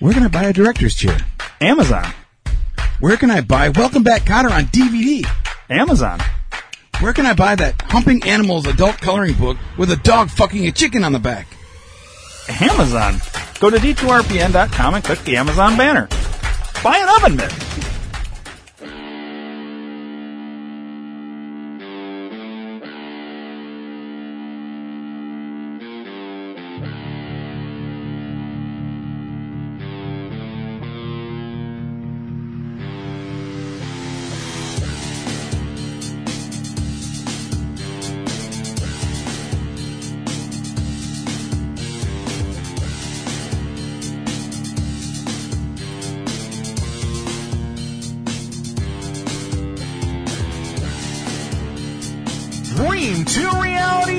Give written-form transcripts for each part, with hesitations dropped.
Where can I buy a director's chair? Amazon. Where can I buy Welcome Back, Kotter on DVD? Amazon. Where can I buy that Humping Animals adult coloring book with a dog fucking a chicken on the back? Amazon. Go to D2RPN.com and click the Amazon banner. Buy an oven mitt.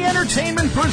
Entertainment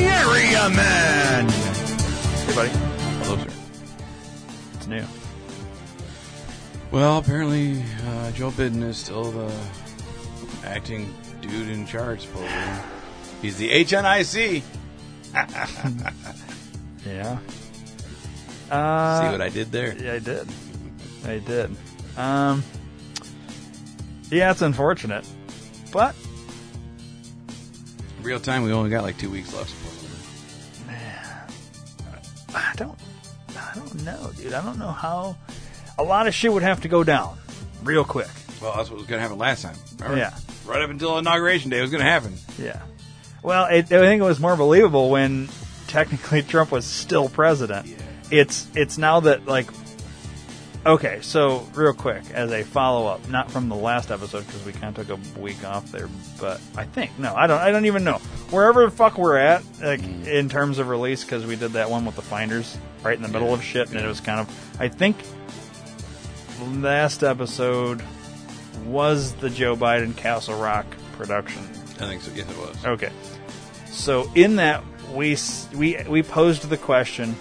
Area Man. Hey, buddy. Hello, sir. What's new? Well, apparently Joe Biden is still the acting dude in charge, supposedly. He's the HNIC. Yeah. See what I did there? Yeah, I did. Yeah, it's unfortunate, but real time, we only got like 2 weeks left. I don't know, dude. I don't know how. A lot of shit would have to go down real quick. Well, that's what was going to happen last time. Remember? Yeah, right up until inauguration day, it was going to happen. Yeah. Well, I think it was more believable when technically Trump was still president. Yeah. It's now that like. Okay, so real quick, as a follow-up, not from the last episode because we kind of took a week off there, but I think I don't even know wherever the fuck we're at, like in terms of release, because we did that one with the Finders right in the middle of shit, and it was kind of. I think last episode was the Joe Biden Castle Rock production. I think so. Yes, it was. Okay, so in that we posed the question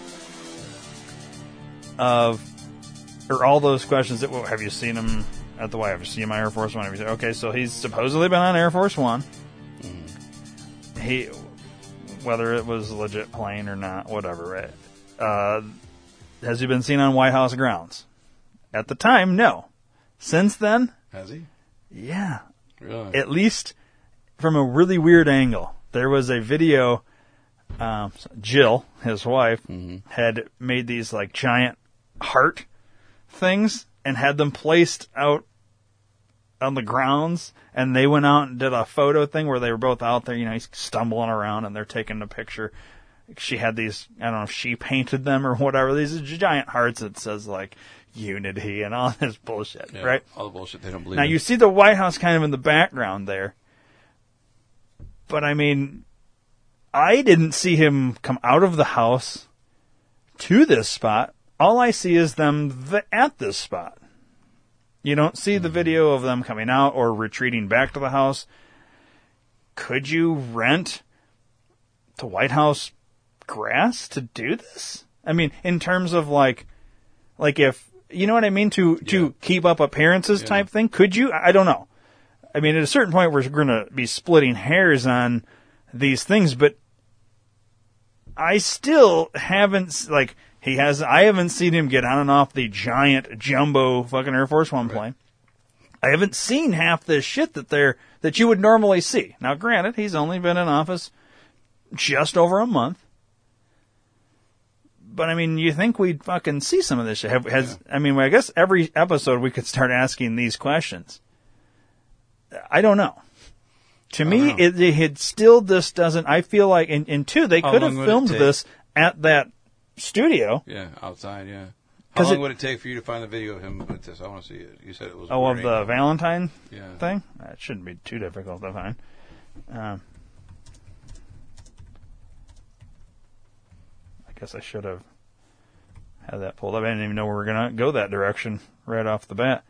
of. Or all those questions that, well, have you seen him at the Y? Have you seen him on Air Force One? Okay, so he's supposedly been on Air Force One. Mm. Whether it was a legit plane or not, whatever, right? Has he been seen on White House grounds? At the time, no. Since then? Has he? Yeah. Really? At least from a really weird angle. There was a video, Jill, his wife, had made these like giant heart things and had them placed out on the grounds, and they went out and did a photo thing where they were both out there, you know, he's stumbling around and they're taking a picture. She had these, I don't know if she painted them or whatever, these are giant hearts that says like unity and all this bullshit, yeah, right? All the bullshit they don't believe. Now you see the White House kind of in the background there, but I mean, I didn't see him come out of the house to this spot. All I see is them at this spot. You don't see the video of them coming out or retreating back to the house. Could you rent the White House grass to do this? I mean, in terms of like if, you know what I mean? To keep up appearances type thing. Could you? I don't know. I mean, at a certain point, we're going to be splitting hairs on these things, but I still haven't, like, I haven't seen him get on and off the giant jumbo fucking Air Force One plane. I haven't seen half this shit that you would normally see. Now, granted, he's only been in office just over a month, but I mean, you think we'd fucking see some of this shit? I mean, I guess every episode we could start asking these questions. I don't know. To me, it had still this doesn't. I feel like, and two, they could have filmed this at that studio. Yeah, outside, yeah. How long would it take for you to find the video of him with this? I want to see it. You said it was... Oh, of the Valentine thing? That shouldn't be too difficult to find. I guess I should have have that pulled up. I didn't even know we were going to go that direction right off the bat.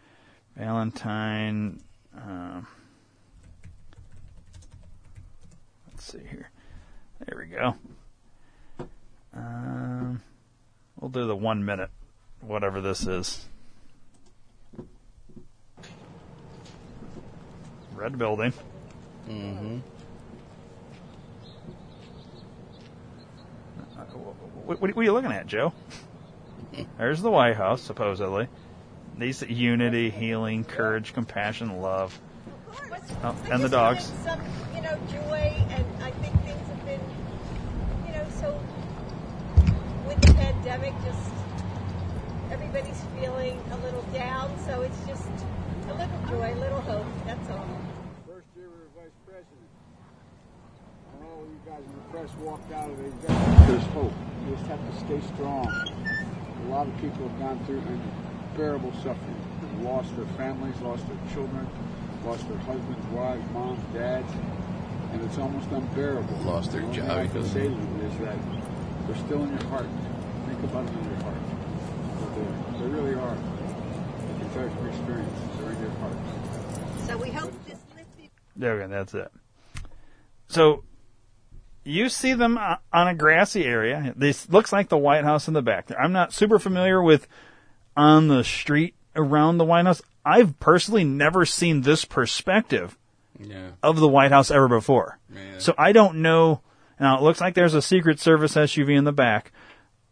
Valentine, let's see here. There we go. We'll do the 1 minute, whatever this is. Red building. Mm-hmm. What are you looking at, Joe? There's the White House, supposedly. These unity, healing, courage, compassion, love. Of course. Oh, and the dogs. Some, joy, and I think things have been, so with the pandemic, just everybody's feeling a little down, so it's just a little joy, a little hope, that's all. First year we were vice president. All you guys in the press walked out of it. There's hope. You just have to stay strong. A lot of people have gone through unbearable suffering. They've lost their families, lost their children, lost their husbands, wives, moms, dads, and it's almost unbearable. Lost their job. I can say to you is that they're still in your heart. Think about them in your heart. They really are. It's a terrible experience. They're in your heart. So we hope this lifted. There we go. That's it. So you see them on a grassy area. This looks like the White House in the back there. I'm not super familiar with on the street around the White House. I've personally never seen this perspective of the White House ever before. Yeah. So I don't know. Now, it looks like there's a Secret Service SUV in the back.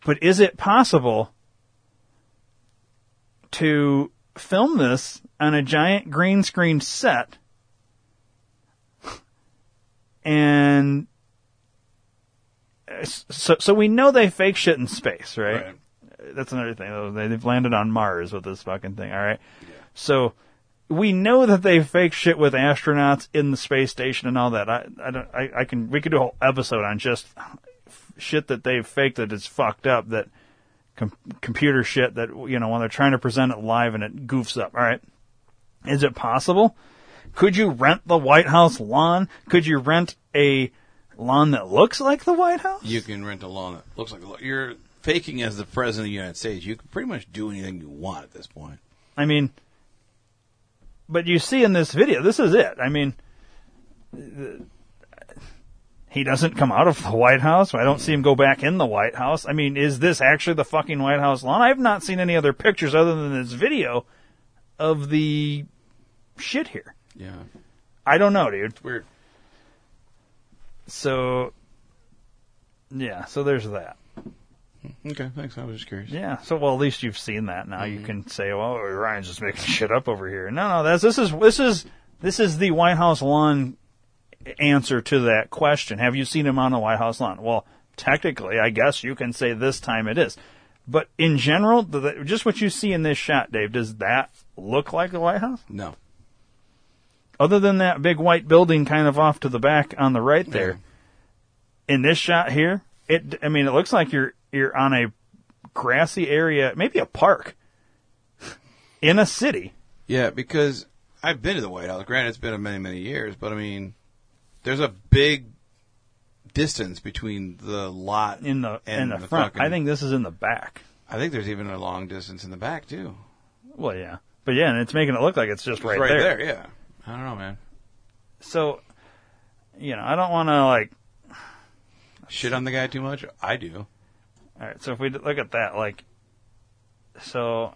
But is it possible to film this on a giant green screen set and... So we know they fake shit in space, right? That's another thing. They've landed on Mars with this fucking thing, all right? Yeah. So we know that they fake shit with astronauts in the space station and all that. We could do a whole episode on just shit that they've faked that is fucked up, that computer shit that, when they're trying to present it live and it goofs up, all right? Is it possible? Could you rent the White House lawn? Could you rent a... lawn that looks like the White House? You can rent a lawn that looks like the White House. You're faking as the President of the United States. You can pretty much do anything you want at this point. I mean, but you see in this video, this is it. I mean, he doesn't come out of the White House. I don't see him go back in the White House. I mean, is this actually the fucking White House lawn? I have not seen any other pictures other than this video of the shit here. Yeah. I don't know, dude. It's weird. So, yeah, so there's that. Okay, thanks. I was just curious. Yeah, so, well, at least you've seen that. Now you can say, well, Ryan's just making shit up over here. No, this is the White House lawn answer to that question. Have you seen him on the White House lawn? Well, technically, I guess you can say this time it is. But in general, just what you see in this shot, Dave, does that look like the White House? No. Other than that big white building kind of off to the back on the right there, in this shot here, it looks like you're on a grassy area, maybe a park, in a city. Yeah, because I've been to the White House. Granted, it's been many, many years, but, I mean, there's a big distance between the lot and the front. I think this is in the back. I think there's even a long distance in the back, too. Well, yeah. But, yeah, and it's making it look like it's just right there. Right there, yeah. I don't know, man. So, I don't want to, shit on the guy too much. I do. All right, so if we look at that, so...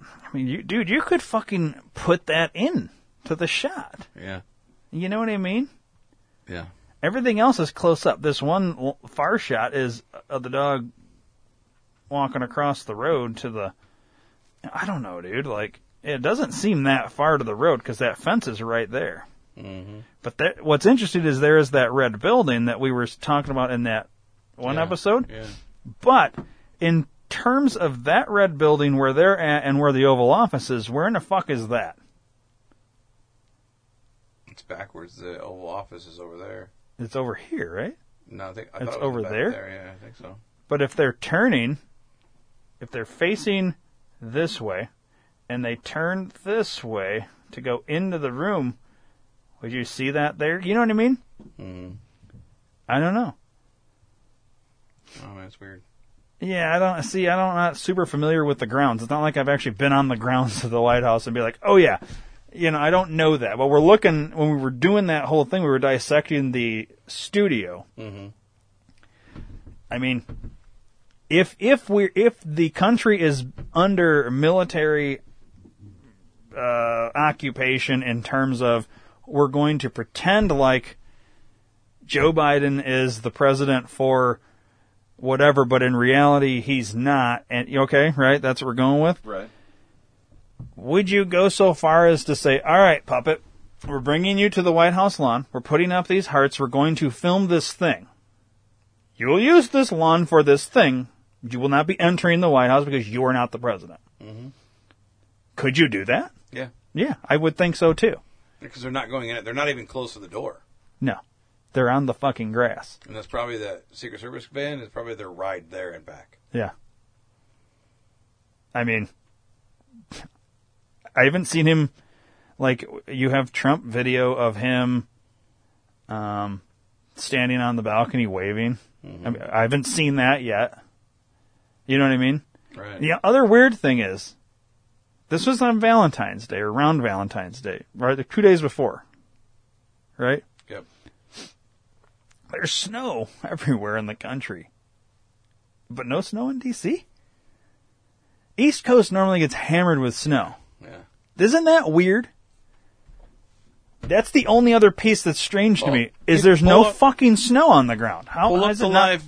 I mean, you could fucking put that in to the shot. Yeah. You know what I mean? Yeah. Everything else is close up. This one far shot is of the dog walking across the road to the... I don't know, dude, It doesn't seem that far to the road because that fence is right there. Mm-hmm. But what's interesting is there is that red building that we were talking about in that one episode. Yeah. But in terms of that red building where they're at and where the Oval Office is, where in the fuck is that? It's backwards. The Oval Office is over there. It's over here, right? No, I thought it was over there. Yeah, I think so. But if they're turning, if they're facing this way, and they turn this way to go into the room, would you see that there? You know what I mean? Mm. I don't know. Oh, that's weird. Yeah, I'm not super familiar with the grounds. It's not like I've actually been on the grounds of the White House and be like, oh yeah, you know, I don't know that. But when we were doing that whole thing, we were dissecting the studio. Mm-hmm. I mean, if the country is under military occupation in terms of we're going to pretend like Joe Biden is the president for whatever, but in reality he's not. And okay, right? That's what we're going with. Right. Would you go so far as to say, all right, puppet, we're bringing you to the White House lawn. We're putting up these hearts. We're going to film this thing. You will use this lawn for this thing. You will not be entering the White House because you are not the president. Mm-hmm. Could you do that? Yeah. Yeah, I would think so, too. Because they're not going in it. They're not even close to the door. No. They're on the fucking grass. And that's probably the Secret Service van. It's probably their ride there and back. Yeah. I mean, I haven't seen him, like, you have Trump video of him standing on the balcony waving. Mm-hmm. I mean, I haven't seen that yet. You know what I mean? Right. The other weird thing is, this was on Valentine's Day, or around Valentine's Day, right? 2 days before, right? Yep. There's snow everywhere in the country, but no snow in D.C.? East Coast normally gets hammered with snow. Yeah. Isn't that weird? That's the only other piece that's strange to me, is there's no fucking snow on the ground. How is it not?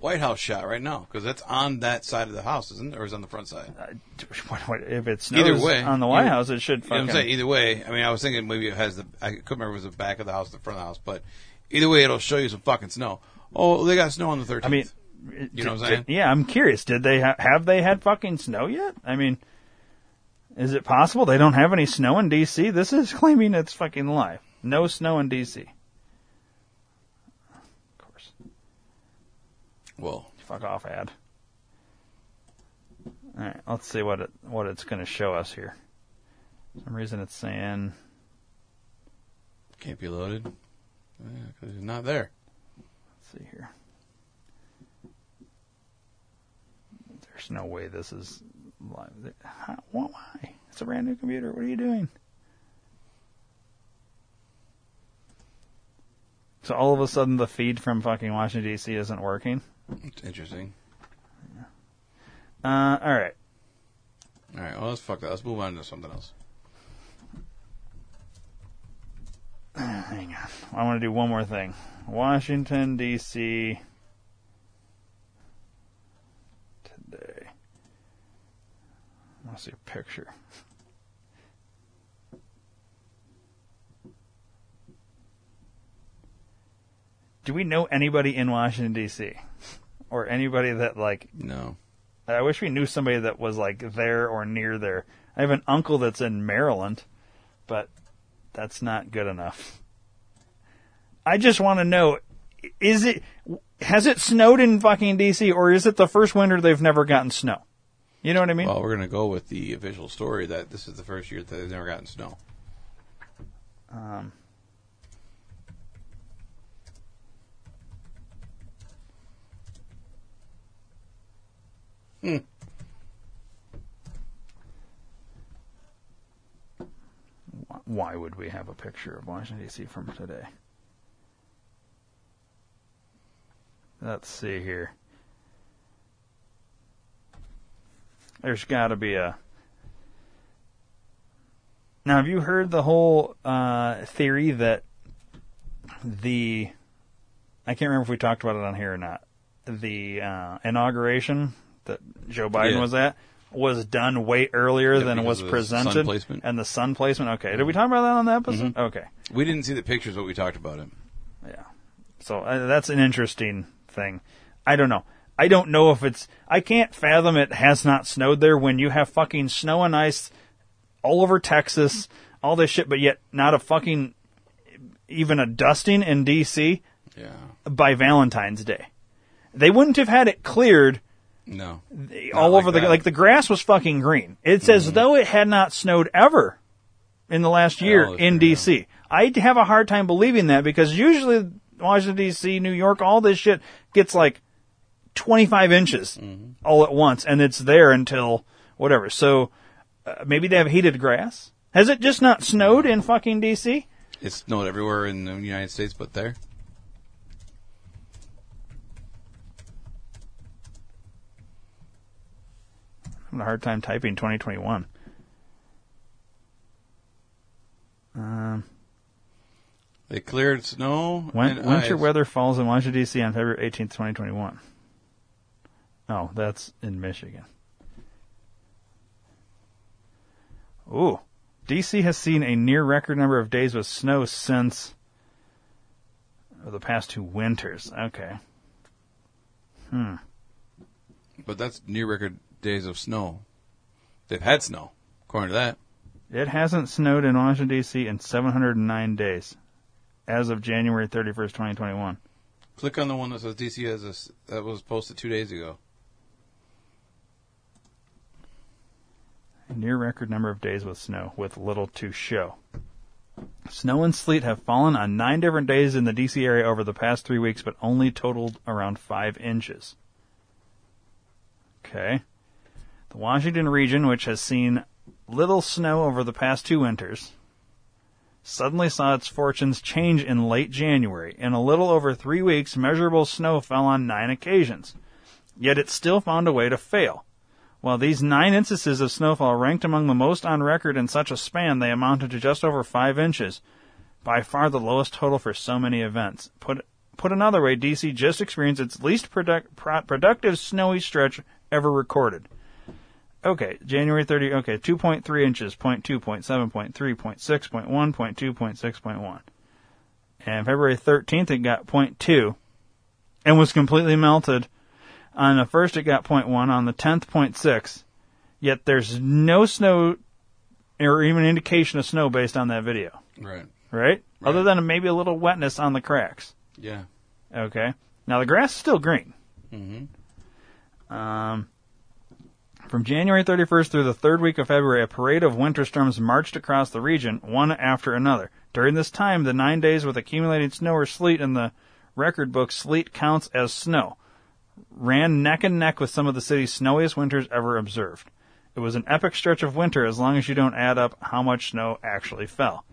White House shot right now, because that's on that side of the house, isn't it? Or is it on the front side? If it snows either way, on the White House, it should fucking... You know what I'm saying? Either way, I mean, I was thinking maybe it has the... I couldn't remember if it was the back of the house or the front of the house, but either way, it'll show you some fucking snow. Oh, they got snow on the 13th. I mean... You know what I'm saying? Yeah, I'm curious. Did they have they had fucking snow yet? I mean, is it possible they don't have any snow in D.C.? This is claiming it's fucking lie. No snow in D.C. Well, fuck off, ad. All right, let's see what it's going to show us here. For some reason it's saying can't be loaded because it's not there. Let's see here. There's no way this is live. Why? It's a brand new computer. What are you doing? So all of a sudden the feed from fucking Washington D.C. isn't working. It's interesting. Alright. Alright, well, let's fuck that. Let's move on to something else. Hang on. I want to do one more thing. Washington, D.C. today. I want to see a picture. Do we know anybody in Washington, D.C.? Or anybody that, like... No. I wish we knew somebody that was, like, there or near there. I have an uncle that's in Maryland, but that's not good enough. I just want to know, has it snowed in fucking D.C., or is it the first winter they've never gotten snow? You know what I mean? Well, we're going to go with the official story that this is the first year that they've never gotten snow. Why would we have a picture of Washington, D.C. from today? Let's see here. There's got to be a... Now, have you heard the whole theory that the... I can't remember if we talked about it on here or not. The inauguration... that Joe Biden was at, was done way earlier than was presented. Sun placement. And the sun placement. Okay. Did we talk about that on the episode? Mm-hmm. Okay. We didn't see the pictures, but we talked about it. Yeah. So that's an interesting thing. I don't know. I don't know if it's... I can't fathom it has not snowed there when you have fucking snow and ice all over Texas, all this shit, but yet not a fucking... even a dusting in D.C. Yeah. By Valentine's Day. They wouldn't have had it cleared... No. All over the... Like, the grass was fucking green. It's as though it had not snowed ever in the last year in D.C. I have a hard time believing that because usually Washington, D.C., New York, all this shit gets, like, 25 inches all at once, and it's there until whatever. So maybe they have heated grass. Has it just not snowed in fucking D.C.? It's snowed everywhere in the United States but there. I'm having a hard time typing 2021. They cleared snow. Winter weather falls in Washington, D.C. on February 18th, 2021. Oh, that's in Michigan. Ooh. D.C. has seen a near-record number of days with snow since the past two winters. Okay. But that's near-record days of snow. They've had snow, according to that. It hasn't snowed in Washington, D.C. in 709 days. As of January 31st, 2021. Click on the one that says D.C. that was posted 2 days ago. A near record number of days with snow, with little to show. Snow and sleet have fallen on 9 different days in the D.C. area over the past 3 weeks, but only totaled around 5 inches. Okay. The Washington region, which has seen little snow over the past 2 winters, suddenly saw its fortunes change in late January. In a little over 3 weeks, measurable snow fell on 9 occasions. Yet it still found a way to fail. While these 9 instances of snowfall ranked among the most on record in such a span, they amounted to just over 5 inches, by far the lowest total for so many events. Put another way, D.C. just experienced its least productive snowy stretch ever recorded. Okay, January 30, 2.3 inches, 0.2, 0.7, 0.3, 0.6, 0.1, 0.2, 0.6, 0.1. And February 13th, it got 0.2 and was completely melted. On the 1st, it got 0.1. On the 10th, 0.6. Yet there's no snow or even indication of snow based on that video. Right? Other than maybe a little wetness on the cracks. Yeah. Okay. Now, the grass is still green. From January 31st through the third week of February, a parade of winter storms marched across the region, one after another. During this time, the 9 days with accumulated snow or sleet in the record book, sleet counts as snow, ran neck and neck with some of the city's snowiest winters ever observed. It was an epic stretch of winter as long as you don't add up how much snow actually fell.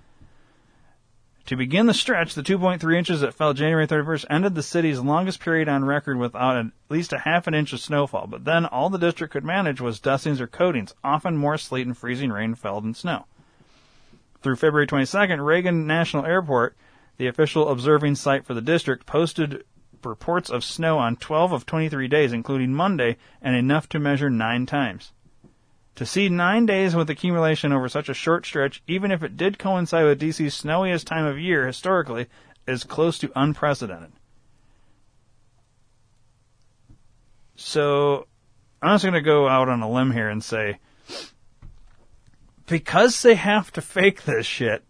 To begin the stretch, the 2.3 inches that fell January 31st ended the city's longest period on record without at least a half an inch of snowfall. But then all the district could manage was dustings or coatings. Often more sleet and freezing rain fell than snow. Through February 22nd, Reagan National Airport, the official observing site for the district, posted reports of snow on 12 of 23 days, including Monday, and enough to measure 9 times. To see 9 days with accumulation over such a short stretch, even if it did coincide with D.C.'s snowiest time of year historically, is close to unprecedented. So, I'm just going to go out on a limb here and say, because they have to fake this shit,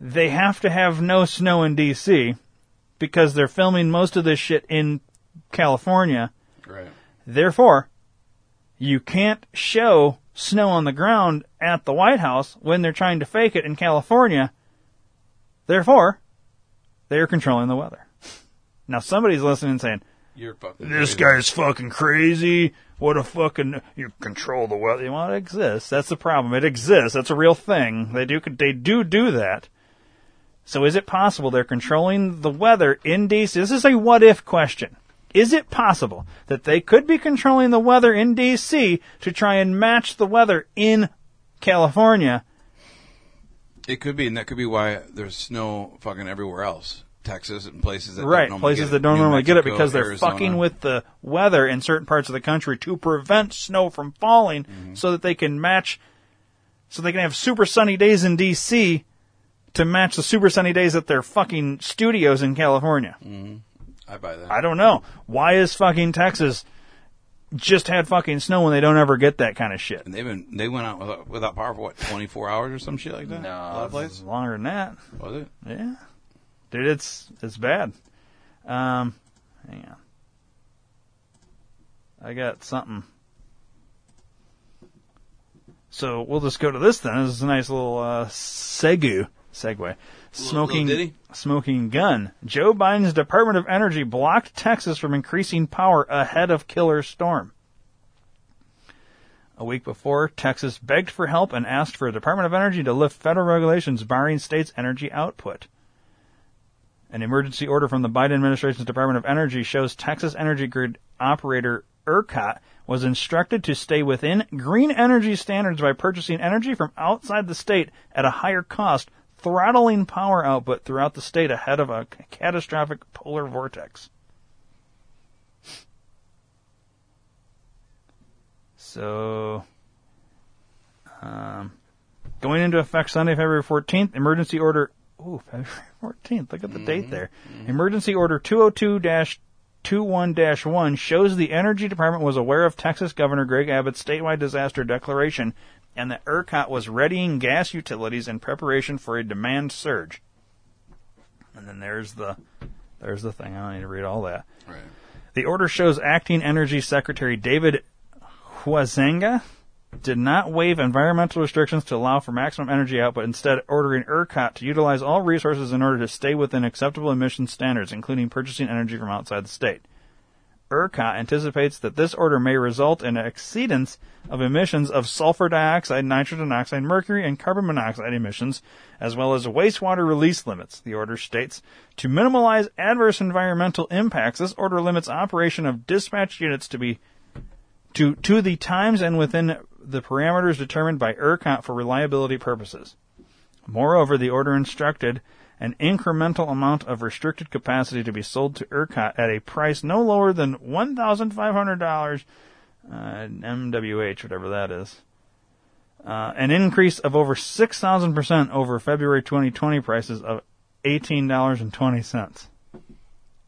they have to have no snow in D.C., because they're filming most of this shit in California. Right. Therefore, you can't show snow on the ground at the White House when they're trying to fake it in California. Therefore, they're controlling the weather. Now, somebody's listening and saying, this guy's fucking crazy. What a fucking... You control the weather. Well, it exists. That's the problem. It exists. That's a real thing. They do that. So is it possible they're controlling the weather in D.C.? This is a what-if question. Is it possible that they could be controlling the weather in D.C. to try and match the weather in California? It could be, and that could be why there's snow fucking everywhere else. Texas and places that don't normally get it. Right, places that don't normally get it because they're fucking with the weather in certain parts of the country to prevent snow from falling so that they can match, so they can have super sunny days in D.C. to match the super sunny days at their fucking studios in California. I buy that. I don't know. Why is fucking Texas just had fucking snow when they don't ever get that kind of shit? And they went out without power for, 24 hours or some shit like that? No. A lot of places? Longer than that. Was it? Yeah. Dude, it's bad. Hang on. I got something. So we'll just go to this then. This is a nice little segue. smoking gun. Joe Biden's Department of Energy blocked Texas from increasing power ahead of killer storm. A week before, Texas begged for help and asked for the Department of Energy to lift federal regulations barring states' energy output. An emergency order from the Biden administration's Department of Energy shows Texas energy grid operator ERCOT was instructed to stay within green energy standards by purchasing energy from outside the state at a higher cost, throttling power output throughout the state ahead of a catastrophic polar vortex. So, going into effect Sunday, February 14th, emergency order, February 14th, look at the date there. Emergency order 202-21-1 shows the Energy Department was aware of Texas Governor Greg Abbott's statewide disaster declaration and that ERCOT was readying gas utilities in preparation for a demand surge. And then there's the thing. I don't need to read all that. Right. The order shows Acting Energy Secretary David Huizenga did not waive environmental restrictions to allow for maximum energy output, instead ordering ERCOT to utilize all resources in order to stay within acceptable emission standards, including purchasing energy from outside the state. ERCOT anticipates that this order may result in an exceedance of emissions of sulfur dioxide, nitrogen oxide, mercury, and carbon monoxide emissions, as well as wastewater release limits, the order states. To minimize adverse environmental impacts, this order limits operation of dispatch units to the times and within the parameters determined by ERCOT for reliability purposes. Moreover, the order instructed an incremental amount of restricted capacity to be sold to ERCOT at a price no lower than $1,500 MWH, whatever that is, an increase of over 6,000% over February 2020 prices of $18.20.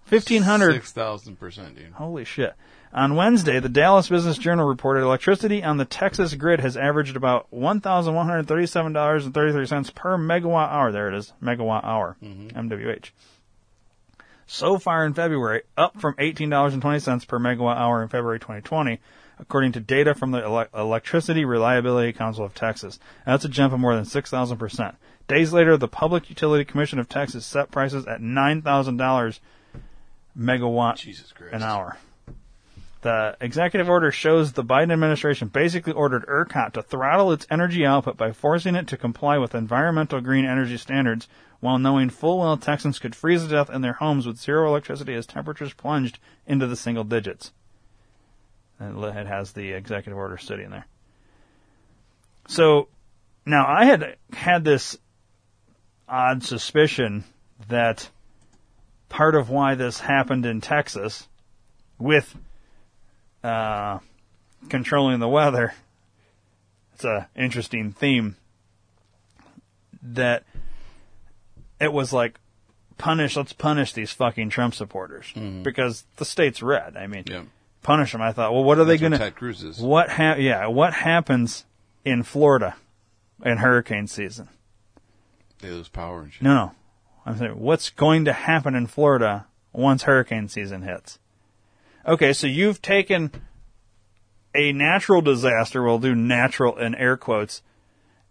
1,500. 6,000%, dude. Holy shit. On Wednesday, the Dallas Business Journal reported electricity on the Texas grid has averaged about $1,137.33 per megawatt hour. There it is, megawatt hour, MWH. So far in February, up from $18.20 per megawatt hour in February 2020, according to data from the Electricity Reliability Council of Texas. That's a jump of more than 6,000%. Days later, the Public Utility Commission of Texas set prices at $9,000 megawatt an hour. The executive order shows the Biden administration basically ordered ERCOT to throttle its energy output by forcing it to comply with environmental green energy standards, while knowing full well Texans could freeze to death in their homes with zero electricity as temperatures plunged into the single digits. And it has the executive order sitting there. So, now I had this odd suspicion that part of why this happened in Texas with controlling the weather. It's an interesting theme that it was like, let's punish these fucking Trump supporters because the state's red. I mean, punish them. I thought, well, what are they going to, Ted Cruz is. What happens in Florida in hurricane season? They lose power and shit. No. I'm saying, what's going to happen in Florida once hurricane season hits? Okay, so you've taken a natural disaster, we'll do natural in air quotes,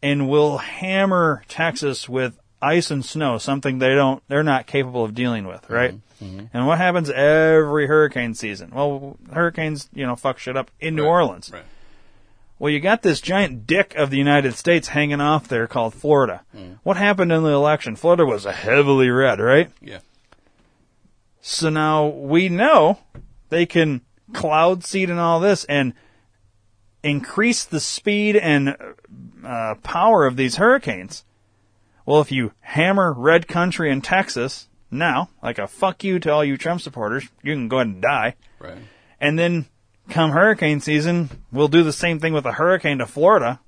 and we'll hammer Texas with ice and snow, something they're not capable of dealing with, right? And what happens every hurricane season? Well, hurricanes, fuck shit up in New Orleans. Right. Well, you got this giant dick of the United States hanging off there called Florida. What happened in the election? Florida was heavily red, right? Yeah. So now we know they can cloud seed and all this and increase the speed and power of these hurricanes. Well, if you hammer red country in Texas now, like a fuck you to all you Trump supporters, you can go ahead and die. Right. And then come hurricane season, we'll do the same thing with a hurricane to Florida.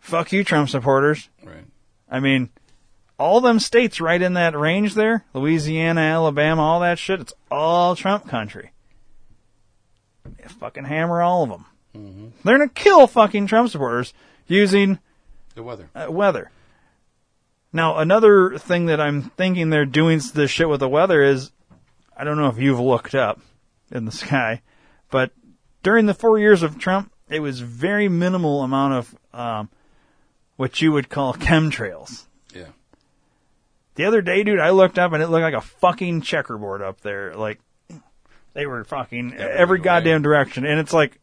Fuck you, Trump supporters. Right. I mean, all them states right in that range there, Louisiana, Alabama, all that shit, it's all Trump country. They fucking hammer all of them. They're going to kill fucking Trump supporters using the weather. Now, another thing that I'm thinking they're doing this shit with the weather is, I don't know if you've looked up in the sky, but during the 4 years of Trump, it was very minimal amount of what you would call chemtrails. The other day, dude, I looked up and it looked like a fucking checkerboard up there. Like, they were fucking every goddamn direction. And it's like,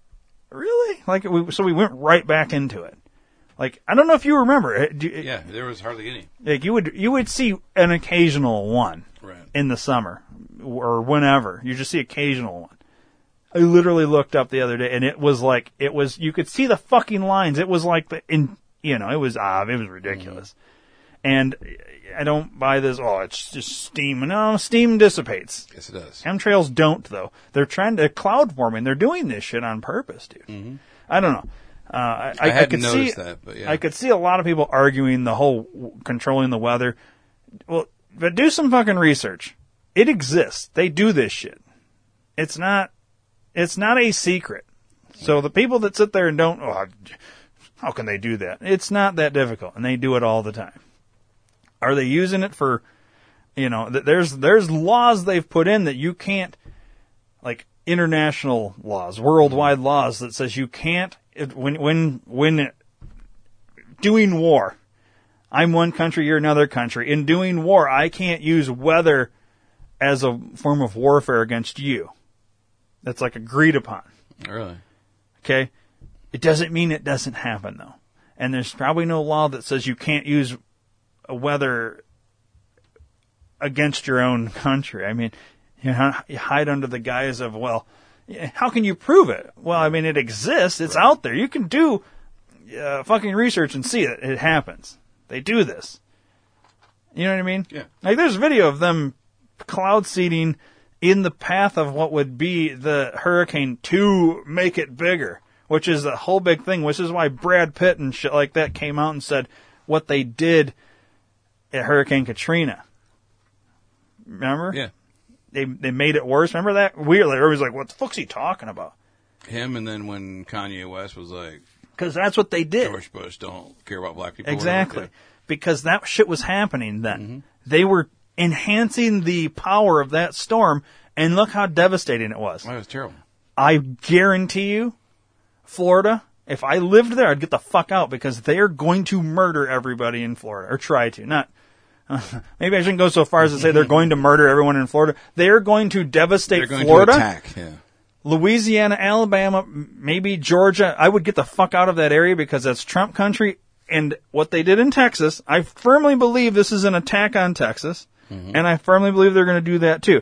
really? Like, we went right back into it. Like, I don't know if you remember it. Yeah, there was hardly any. Like, you would see an occasional one in the summer or whenever. You just see occasional one. I literally looked up the other day and it was you could see the fucking lines. It was like it was ridiculous. And I don't buy this. Oh, it's just steam. No, steam dissipates. Yes, it does. Chemtrails don't, though. They're trying to cloud forming. They're doing this shit on purpose, dude. Mm-hmm. I don't know. I hadn't noticed that, but yeah. I could see a lot of people arguing the whole controlling the weather. Well, but do some fucking research. It exists. They do this shit. It's not a secret. So the people that sit there and don't, how can they do that? It's not that difficult, and they do it all the time. Are they using it for, there's laws they've put in that you can't, like international laws, worldwide laws that says you can't, when doing war, I'm one country, you're another country. In doing war, I can't use weather as a form of warfare against you. That's like agreed upon. Really? Okay. It doesn't mean it doesn't happen, though. And there's probably no law that says you can't use weather against your own country. I mean, you hide under the guise of, well, how can you prove it? Well, I mean, it exists. It's out there. You can do fucking research and see it. It happens. They do this. You know what I mean? Yeah. Like, there's a video of them cloud seeding in the path of what would be the hurricane to make it bigger, which is the whole big thing, which is why Brad Pitt and shit like that came out and said what they did at Hurricane Katrina. Remember? Yeah. They made it worse. Remember that? Weirdly, everybody's like, what the fuck's he talking about? Him, and then when Kanye West was like... Because that's what they did. George Bush don't care about black people. Exactly. Because that shit was happening then. Mm-hmm. They were enhancing the power of that storm, and look how devastating it was. It was terrible. I guarantee you, Florida... If I lived there, I'd get the fuck out because they're going to murder everybody in Florida, or try to. Maybe I shouldn't go so far as to say they're going to murder everyone in Florida. They're going to devastate Florida. They're going to attack, yeah. Louisiana, Alabama, maybe Georgia. I would get the fuck out of that area because that's Trump country. And what they did in Texas, I firmly believe this is an attack on Texas, and I firmly believe they're going to do that too.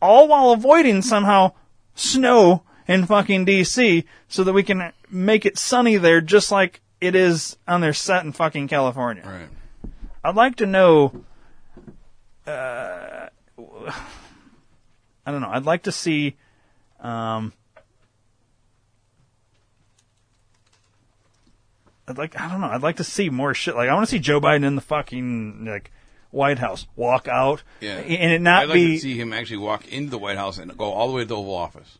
All while avoiding somehow snow in fucking D.C. so that we can make it sunny there just like it is on their set in fucking California. Right. I'd like to know... I don't know. I'd like to see... I don't know. I'd like to see more shit. Like, I want to see Joe Biden in the fucking... White House walk out. Yeah. And it not be... I'd like to see him actually walk into the White House and go all the way to the Oval Office.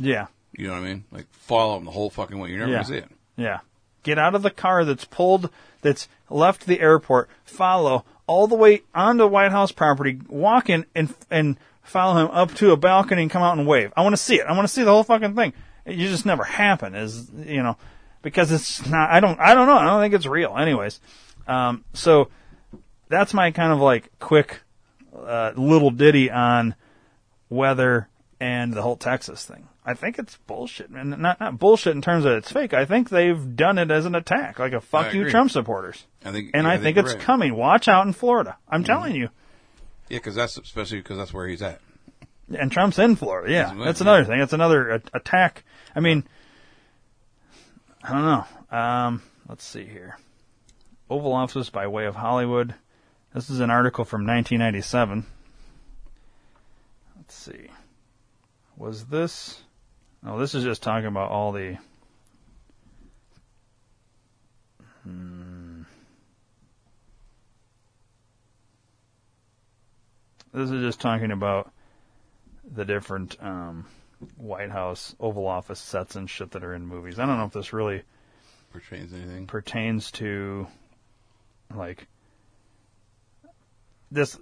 Yeah. You know what I mean? Like, follow them the whole fucking way. You're never going to see it. Yeah. Get out of the car that's left the airport, follow all the way onto White House property, walk in and follow him up to a balcony and come out and wave. I want to see it. I want to see the whole fucking thing. It just never happened, because it's not, I don't know. I don't think it's real. Anyways. So that's my kind of quick, little ditty on weather and the whole Texas thing. I think it's bullshit, man. Not bullshit in terms of it's fake. I think they've done it as an attack, like a fuck you Trump supporters. I think it's coming. Watch out in Florida. I'm telling you. Yeah, especially because that's where he's at. And Trump's in Florida. Yeah, that's another thing. That's another attack. I mean, I don't know. Let's see here. Oval Office by way of Hollywood. This is an article from 1997. Let's see. Was this... No, this is just talking about all the... This is just talking about the different White House, Oval Office sets and shit that are in movies. I don't know if this really pertains to anything. Pertains to, this...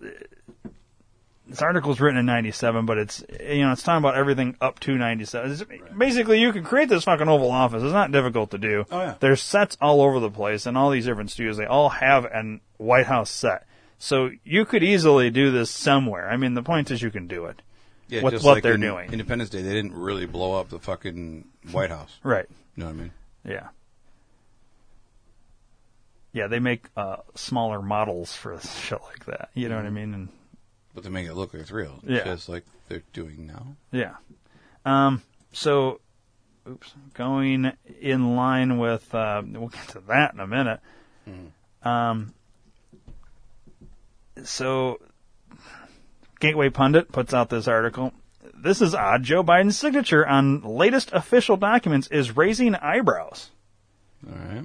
This article is written in 97, but it's talking about everything up to 97. Right. Basically, you can create this fucking Oval Office. It's not difficult to do. Oh, yeah. There's sets all over the place, and all these different studios, they all have a White House set. So you could easily do this somewhere. I mean, the point is you can do it. Yeah, with just what like they're doing. Independence Day, they didn't really blow up the fucking White House. Right. You know what I mean? Yeah. Yeah, they make smaller models for shit like that. You know what I mean? And, but they make it look like it's real. Yeah. Just like they're doing now. Yeah. So, going in line with, we'll get to that in a minute. Mm. So, Gateway Pundit puts out this article. This is odd. Joe Biden's signature on latest official documents is raising eyebrows. All right.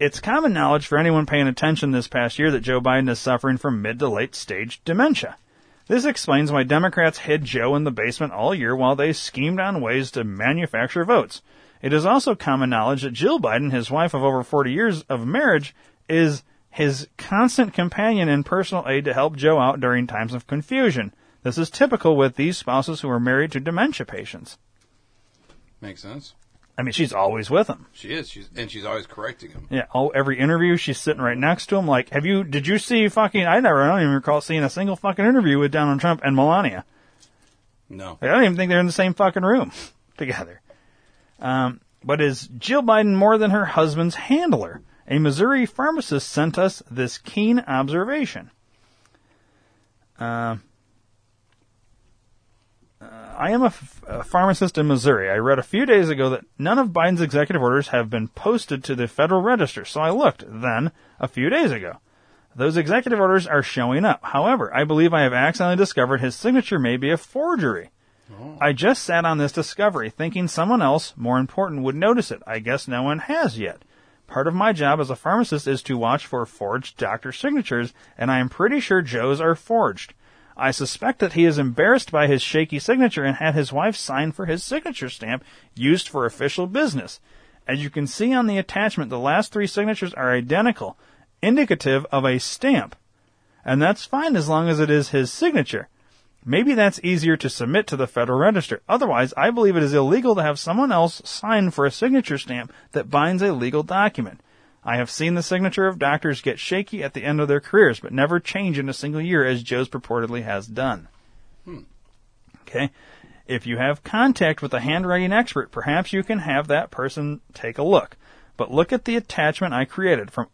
It's common knowledge for anyone paying attention this past year that Joe Biden is suffering from mid to late stage dementia. This explains why Democrats hid Joe in the basement all year while they schemed on ways to manufacture votes. It is also common knowledge that Jill Biden, his wife of over 40 years of marriage, is his constant companion and personal aide to help Joe out during times of confusion. This is typical with these spouses who are married to dementia patients. Makes sense. I mean, she's always with him. She is. She's always correcting him. Yeah. Oh, every interview, she's sitting right next to him. Like, did you see fucking, I don't even recall seeing a single fucking interview with Donald Trump and Melania. No. Like, I don't even think they're in the same fucking room together. But is Jill Biden more than her husband's handler? A Missouri pharmacist sent us this keen observation. I am a pharmacist in Missouri. I read a few days ago that none of Biden's executive orders have been posted to the Federal Register, so I looked then a few days ago. Those executive orders are showing up. However, I believe I have accidentally discovered his signature may be a forgery. Oh. I just sat on this discovery, thinking someone else, more important, would notice it. I guess no one has yet. Part of my job as a pharmacist is to watch for forged doctor signatures, and I am pretty sure Joe's are forged. I suspect that he is embarrassed by his shaky signature and had his wife sign for his signature stamp used for official business. As you can see on the attachment, the last three signatures are identical, indicative of a stamp. And that's fine as long as it is his signature. Maybe that's easier to submit to the Federal Register. Otherwise, I believe it is illegal to have someone else sign for a signature stamp that binds a legal document. I have seen the signature of doctors get shaky at the end of their careers, but never change in a single year, as Joe's purportedly has done. Hmm. Okay. If you have contact with a handwriting expert, perhaps you can have that person take a look. But look at the attachment I created, from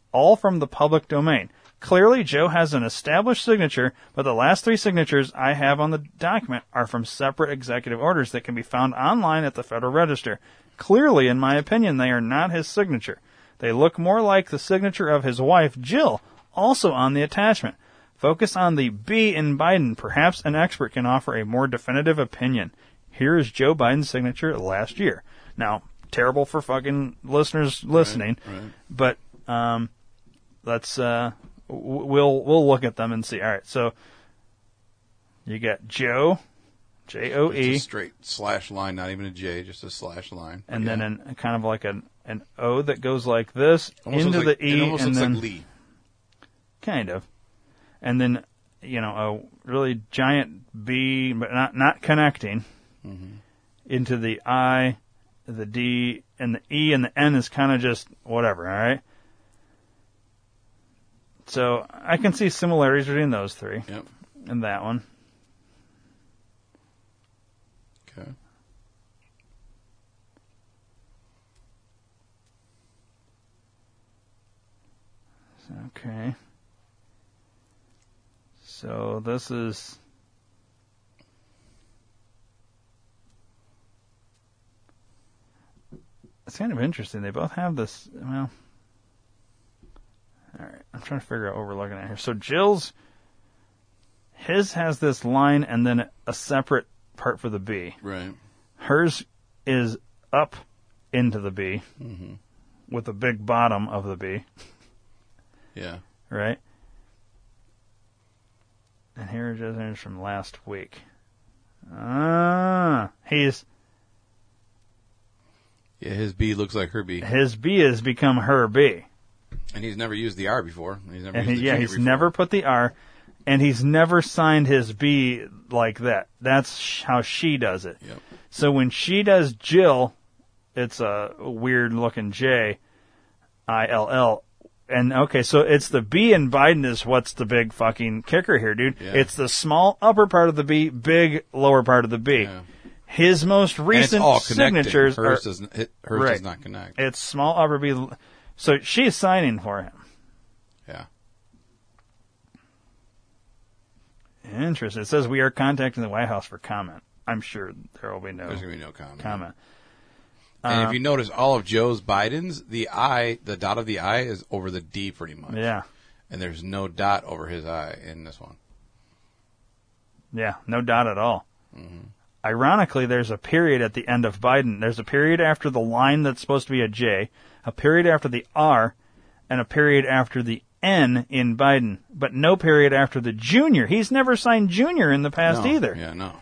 the public domain. Clearly, Joe has an established signature, but the last three signatures I have on the document are from separate executive orders that can be found online at the Federal Register. Clearly, in my opinion, they are not his signature. They look more like the signature of his wife, Jill, also on the attachment. Focus on the B in Biden. Perhaps an expert can offer a more definitive opinion. Here is Joe Biden's signature last year. Now, terrible for fucking listeners listening, right. But let's we'll look at them and see. All right, so you got Joe, J-O-E. It's a straight slash line, not even a J, just a slash line. And yeah. Then kind of like an O that goes like this almost into the like, E. It almost and looks then, like Lee. Kind of. And then, you know, a really giant B, but not connecting, mm-hmm. into the I, the D, and the E, and the N is kind of just whatever, all right? So I can see similarities between those three. Yep. And that one. Okay. Okay. So this is... It's kind of interesting. They both have this... Well... All right. I'm trying to figure out what we're looking at here. So Jill's... His has this line and then a separate part for the B. Right. Hers is up into the B, mm-hmm. with a big bottom of the B. Yeah. Right? And here it is from last week. He's... Yeah, his B looks like her B. His B has become her B. And he's never used the R before. He's never used the G he's before. Never put the R, and he's never signed his B like that. That's how she does it. Yep. So when she does Jill, it's a weird-looking J, I-L-L. And okay, so it's the B in Biden is what's the big fucking kicker here, dude. Yeah. It's the small upper part of the B, big lower part of the B. Yeah. His most recent signatures Hers does not connect. It's small upper B. So she's signing for him. Yeah. Interesting. It says we are contacting the White House for comment. I'm sure there will be no. There's gonna be no comment. And if you notice, all of Joe's Biden's, the I, the dot of the I is over the D pretty much. Yeah. And there's no dot over his I in this one. Yeah, no dot at all. Mm-hmm. Ironically, there's a period at the end of Biden. There's a period after the line that's supposed to be a J, a period after the R, and a period after the N in Biden, but no period after the junior. He's never signed junior in the past either. Yeah, no.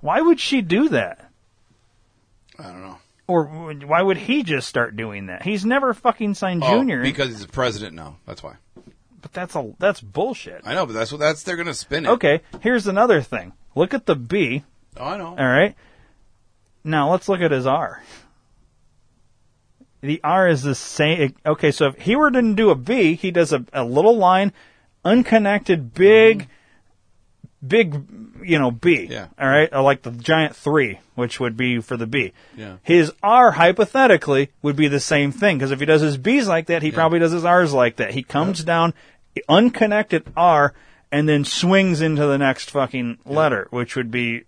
Why would she do that? I don't know. Or why would he just start doing that? He's never fucking signed junior. Because he's the president now. That's why. But that's bullshit. I know, but that's they're going to spin it. Okay, here's another thing. Look at the B. Oh, I know. All right. Now let's look at his R. The R is the same. Okay, so if he were to do a B, he does a little line, unconnected, big, you know, B. Yeah. All right. Or like the giant 3, which would be for the B. Yeah. His R, hypothetically, would be the same thing. Because if he does his B's like that, he probably does his R's like that. He comes down, unconnected R, and then swings into the next fucking letter, which would be,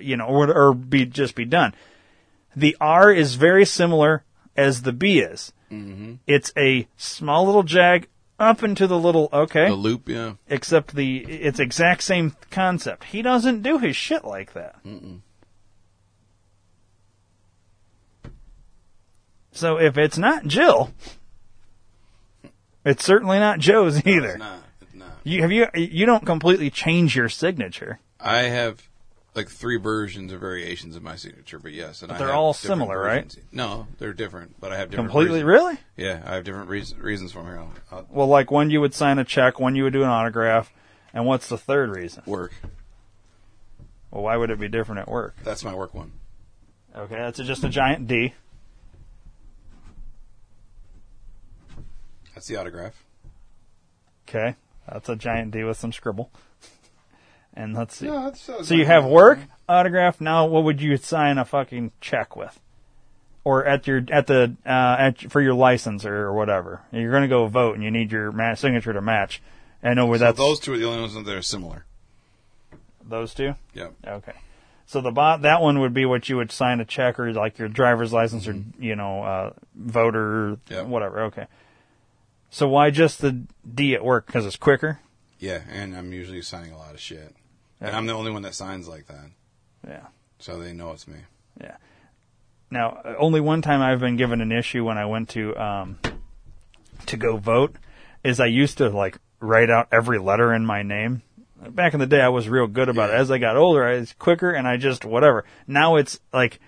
you know, or be done. The R is very similar as the B is. Mm-hmm. It's a small little jag up into the little, the loop, yeah. Except it's exact same concept. He doesn't do his shit like that. Mm-mm. So if it's not Jill, it's certainly not Joe's either. No, it's not. It's not. You don't completely change your signature. I have like 3 versions or variations of my signature, but yes. But they're all similar, right? No, they're different, but I have different reasons. Really? Yeah, I have different reasons for them here. Well, like one you would sign a check, one you would do an autograph, and what's the third reason? Work. Well, why would it be different at work? That's my work one. Okay, that's just a giant D. That's the autograph. Okay, that's a giant D with some scribble. And let's see. No, so you have work, autograph. Now, what would you sign a fucking check with, or for your license or whatever? You're going to go vote, and you need your signature to match. I know where that's. Those 2 are the only ones that are similar. Those 2. Yep. Okay. So that one would be what you would sign a check or like your driver's license or voter whatever. Okay. So why just the D at work? Because it's quicker. Yeah, and I'm usually signing a lot of shit. And I'm the only one that signs like that. Yeah. So they know it's me. Yeah. Now, only one time I've been given an issue when I went to go vote is I used to, like, write out every letter in my name. Back in the day, I was real good about it. As I got older, I was quicker, and I just whatever. Now it's, like,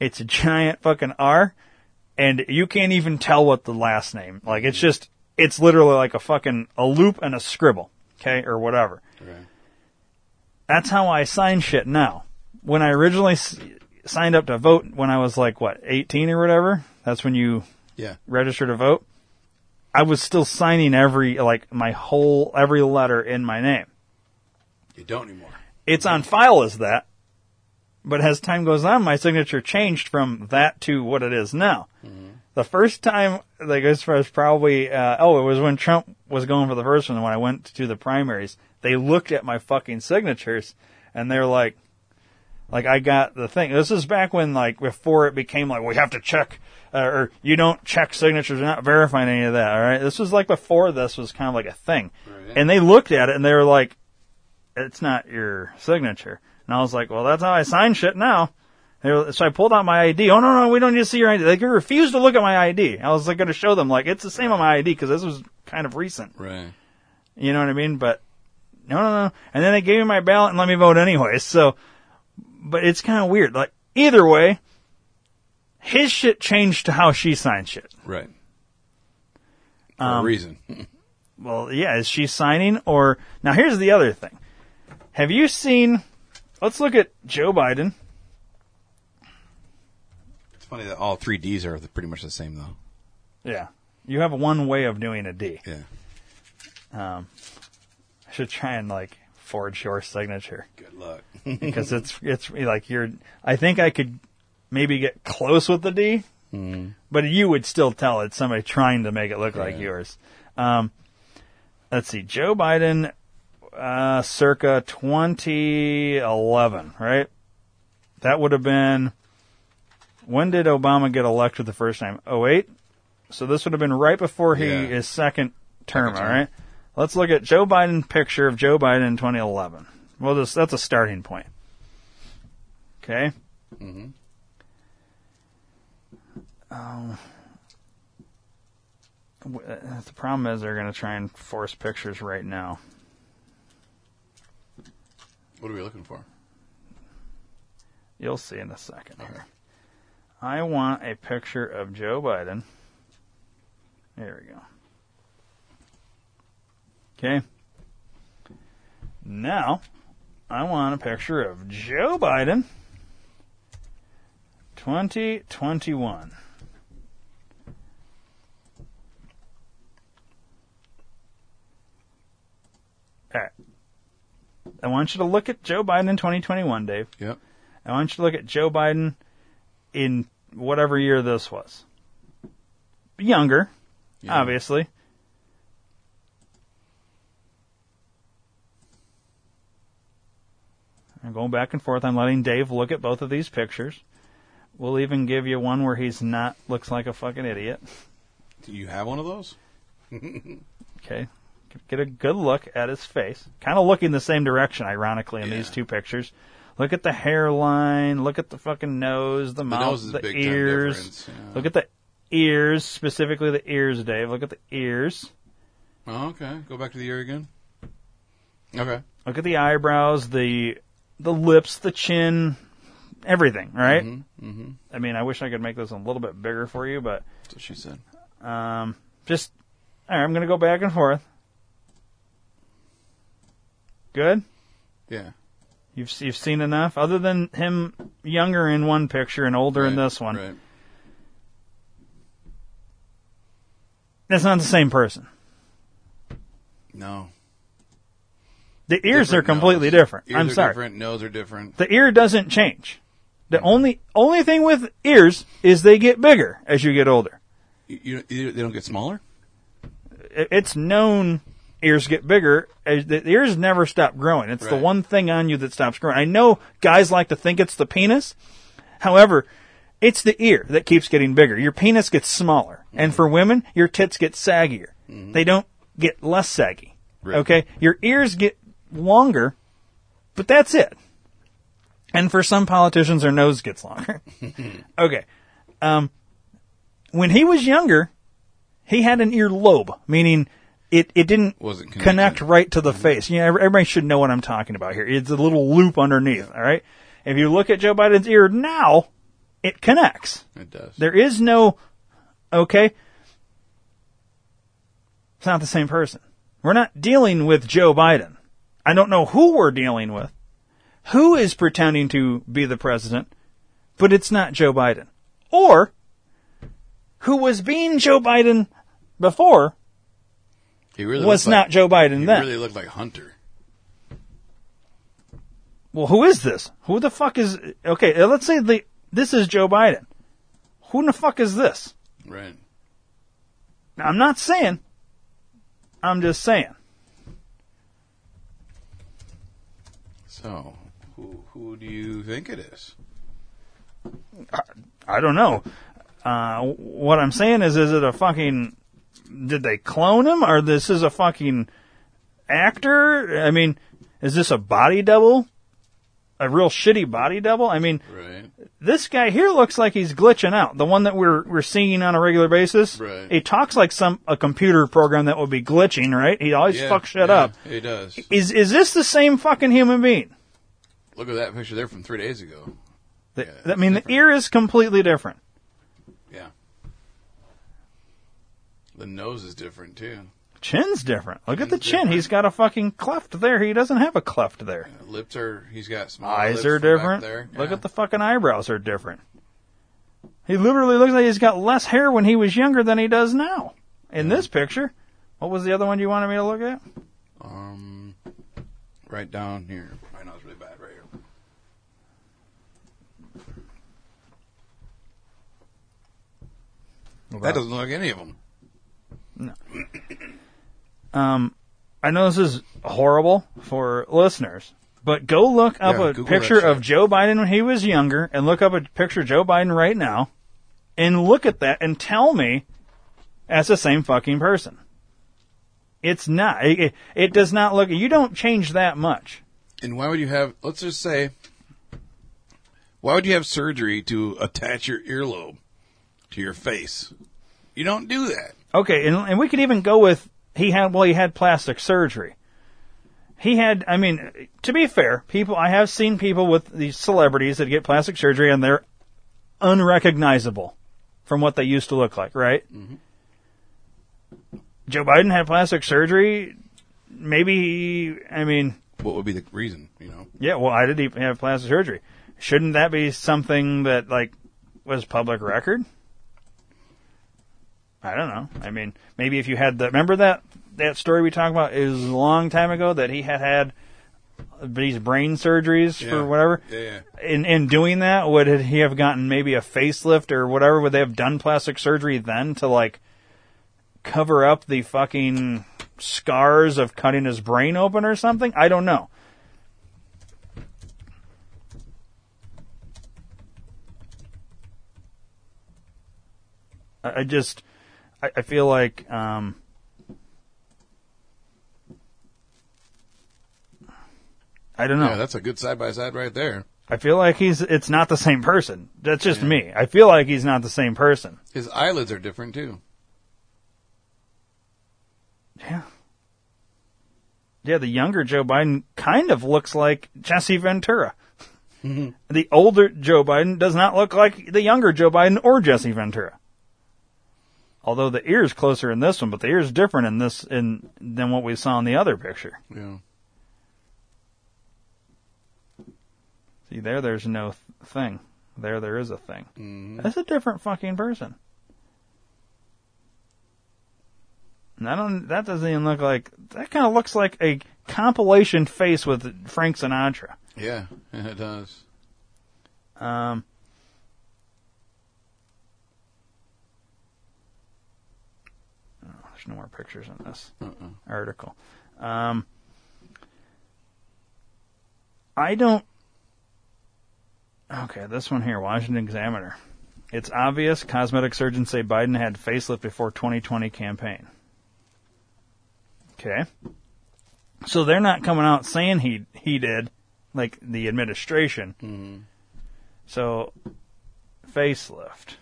it's a giant fucking R, and you can't even tell what the last name. Like, it's just, it's literally like a fucking a loop and a scribble. Okay, or whatever. Okay. That's how I sign shit now. When I originally signed up to vote when I was like, 18 or whatever? That's when you register to vote. I was still signing every letter in my name. You don't anymore. It's on file as that. But as time goes on, my signature changed from that to what it is now. Mm-hmm. The first time, like, as far as probably, it was when Trump was going for the first one, when I went to the primaries, they looked at my fucking signatures, and they're like, I got the thing. This is back when, like, before it became like, we have to check, or you don't check signatures, we're not verifying any of that, all right? This was, like, before this was kind of like a thing. Right. And they looked at it, and they were like, it's not your signature. And I was like, well, that's how I sign shit now. So I pulled out my ID. Oh, no, we don't need to see your ID. They refused to look at my ID. I was going to show them, it's the same on my ID because this was kind of recent. Right. You know what I mean? But no. And then they gave me my ballot and let me vote anyway. So, but it's kind of weird. Like, either way, his shit changed to how she signed shit. Right. For a reason. Well, yeah, is she signing or... Now, here's the other thing. Have you seen... Let's look at Joe Biden... Funny that all 3 Ds are pretty much the same, though. Yeah. You have one way of doing a D. Yeah. I should try and like forge your signature. Good luck. Because it's like you're. I think I could maybe get close with the D, but you would still tell it's somebody trying to make it look like yours. Let's see, Joe Biden, circa 2011, right? That would have been. When did Obama get elected the first time? 2008. So this would have been right before his second term, all right? Let's look at Joe Biden picture of Joe Biden in 2011. Well, that's a starting point. Okay? Mm-hmm. The problem is they're going to try and force pictures right now. What are we looking for? You'll see in a second here. I want a picture of Joe Biden. There we go. Okay. Now, I want a picture of Joe Biden, 2021. All right. I want you to look at Joe Biden in 2021, Dave. Yep. I want you to look at Joe Biden in whatever year this was. Younger, obviously. I'm going back and forth. I'm letting Dave look at both of these pictures. We'll even give you one where he's not, looks like a fucking idiot. Do you have one of those? Okay. Get a good look at his face. Kind of looking the same direction, ironically, in these two pictures. Look at the hairline. Look at the fucking nose, the mouth, the ears. Yeah. Look at the ears, specifically the ears, Dave. Look at the ears. Oh, okay. Go back to the ear again. Okay. Look at the eyebrows, the lips, the chin, everything, right? Mm-hmm, mm-hmm. I mean, I wish I could make this a little bit bigger for you, but... That's what she said. All right, I'm going to go back and forth. Good? Yeah. You've seen enough? Other than him younger in one picture and older in this one. Right. That's not the same person. No. The ears different are completely different. Ears I'm sorry. Different. Nose are different. The ear doesn't change. The only thing with ears is they get bigger as you get older. They don't get smaller? It's known ears get bigger. The ears never stop growing. It's the one thing on you that stops growing. I know guys like to think it's the penis. However, it's the ear that keeps getting bigger. Your penis gets smaller. Mm-hmm. And for women, your tits get saggier. Mm-hmm. They don't get less saggy. Right. Okay? Your ears get longer, but that's it. And for some politicians, their nose gets longer. Okay. When he was younger, he had an earlobe, meaning it didn't connect right to the face. You know, everybody should know what I'm talking about here. It's a little loop underneath, all right? If you look at Joe Biden's ear now, it connects. It does. There is no, okay, it's not the same person. We're not dealing with Joe Biden. I don't know who we're dealing with, who is pretending to be the president, but it's not Joe Biden. Or who was being Joe Biden before was not Joe Biden then. He really looked like Hunter. Well, who is this? Who the fuck is... Okay, let's say this is Joe Biden. Who in the fuck is this? Right. Now, I'm not saying. I'm just saying. So, who do you think it is? I don't know. What I'm saying is it a fucking... Did they clone him? Or this is a fucking actor? I mean, is this a body double? A real shitty body double? I mean, right. This guy here looks like he's glitching out. The one that we're seeing on a regular basis. Right. He talks like a computer program that would be glitching, right? He always fucks shit up. He does. Is this the same fucking human being? Look at that picture there from 3 days ago. The ear is completely different. Yeah. The nose is different, too. Chin's different. Look at the chin. Different. He's got a fucking cleft there. He doesn't have a cleft there. Yeah, lips are... He's got small eyes are different. There. Yeah. Look at the fucking eyebrows are different. He literally looks like he's got less hair when he was younger than he does now. in this picture. What was the other one you wanted me to look at? Right down here. I know it's really bad right here. Well, that doesn't look like any of them. No. I know this is horrible for listeners, but go look up a picture of Joe Biden when he was younger and look up a picture of Joe Biden right now and look at that and tell me that's the same fucking person. It's not. It does not look... You don't change that much. And why would you have... Let's just say... Why would you have surgery to attach your earlobe to your face? You don't do that. Okay, and we could even go with... he had plastic surgery. He had... I mean, to be fair, people... I have seen people with these celebrities that get plastic surgery and they're unrecognizable from what they used to look like, right? Mm-hmm. Joe Biden had plastic surgery. Maybe, I mean... What would be the reason, you know? Yeah, well, I didn't even have plastic surgery. Shouldn't that be something that, like, was public record? I don't know. I mean, maybe if you had the... Remember that story we talked about? It was a long time ago that he had these brain surgeries for whatever? Yeah, yeah. In doing that, would he have gotten maybe a facelift or whatever? Would they have done plastic surgery then to, like... cover up the fucking scars of cutting his brain open or something? I don't know. I just... I feel like... I don't know. Yeah, that's a good side-by-side right there. I feel like it's not the same person. That's just me. I feel like he's not the same person. His eyelids are different, too. Yeah. Yeah, the younger Joe Biden kind of looks like Jesse Ventura. Mm-hmm. The older Joe Biden does not look like the younger Joe Biden or Jesse Ventura. Although the ear's closer in this one, but the ear's different in this than what we saw in the other picture. Yeah. See, there's no thing. There is a thing. Mm-hmm. That's a different fucking person. That doesn't even look like... That kind of looks like a compilation face with Frank Sinatra. Yeah, it does. There's no more pictures in this article. I don't... Okay, this one here, Washington Examiner. It's obvious cosmetic surgeons say Biden had facelift before 2020 campaign. Okay, so they're not coming out saying he did, like the administration. Mm-hmm. So, facelift.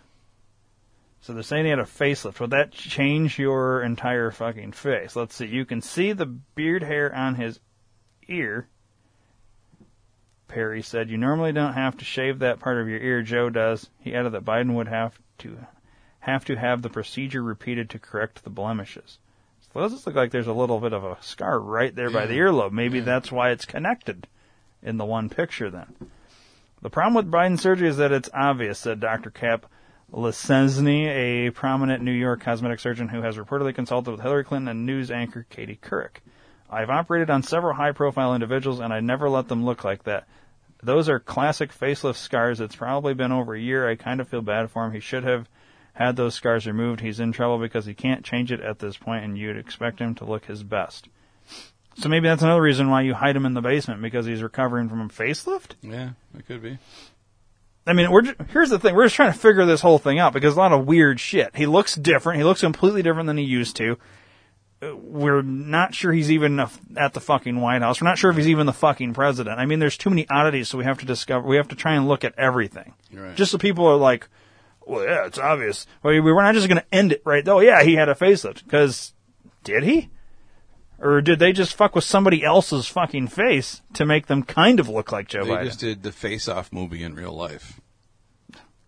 So they're saying he had a facelift. Would that change your entire fucking face? Let's see. You can see the beard hair on his ear. Perry said, "You normally don't have to shave that part of your ear. Joe does." He added that Biden would have to have the procedure repeated to correct the blemishes. Well, it does look like there's a little bit of a scar right there by the earlobe. Maybe that's why it's connected in the one picture then. The problem with Biden's surgery is that it's obvious, said Dr. Cap Lesensny, a prominent New York cosmetic surgeon who has reportedly consulted with Hillary Clinton and news anchor Katie Couric. I've operated on several high-profile individuals, and I never let them look like that. Those are classic facelift scars. It's probably been over a year. I kind of feel bad for him. He should have... had those scars removed. He's in trouble because he can't change it at this point, and you'd expect him to look his best. So maybe that's another reason why you hide him in the basement, because he's recovering from a facelift? Yeah, it could be. I mean, here's the thing. We're just trying to figure this whole thing out, because a lot of weird shit. He looks different. He looks completely different than he used to. We're not sure he's even at the fucking White House. We're not sure if he's even the fucking president. I mean, there's too many oddities, so we have to discover. We have to try and look at everything. Right. Just so people are like... Well, yeah, it's obvious. Well, we're not just going to end it right there. Oh, yeah, he had a facelift. Because, did he? Or did they just fuck with somebody else's fucking face to make them kind of look like Joe Biden? They just did the Face-Off movie in real life.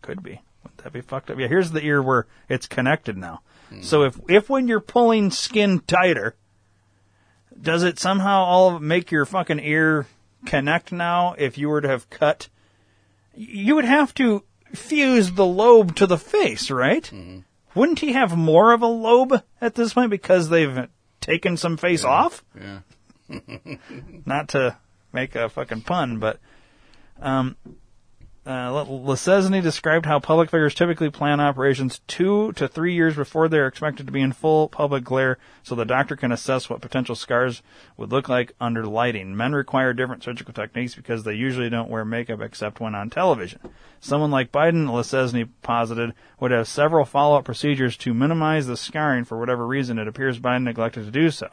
Could be. Wouldn't that be fucked up? Yeah, here's the ear where it's connected now. Mm. So if when you're pulling skin tighter, does it somehow all make your fucking ear connect now if you were to have cut? You would have to... fuse the lobe to the face, right? Mm-hmm. Wouldn't he have more of a lobe at this point because they've taken some face off? Yeah. Not to make a fucking pun, but Lesesny described how public figures typically plan operations 2 to 3 years before they're expected to be in full public glare so the doctor can assess what potential scars would look like under lighting. Men require different surgical techniques because they usually don't wear makeup except when on television. Someone like Biden, Lesesny posited, would have several follow-up procedures to minimize the scarring. For whatever reason, it appears Biden neglected to do so.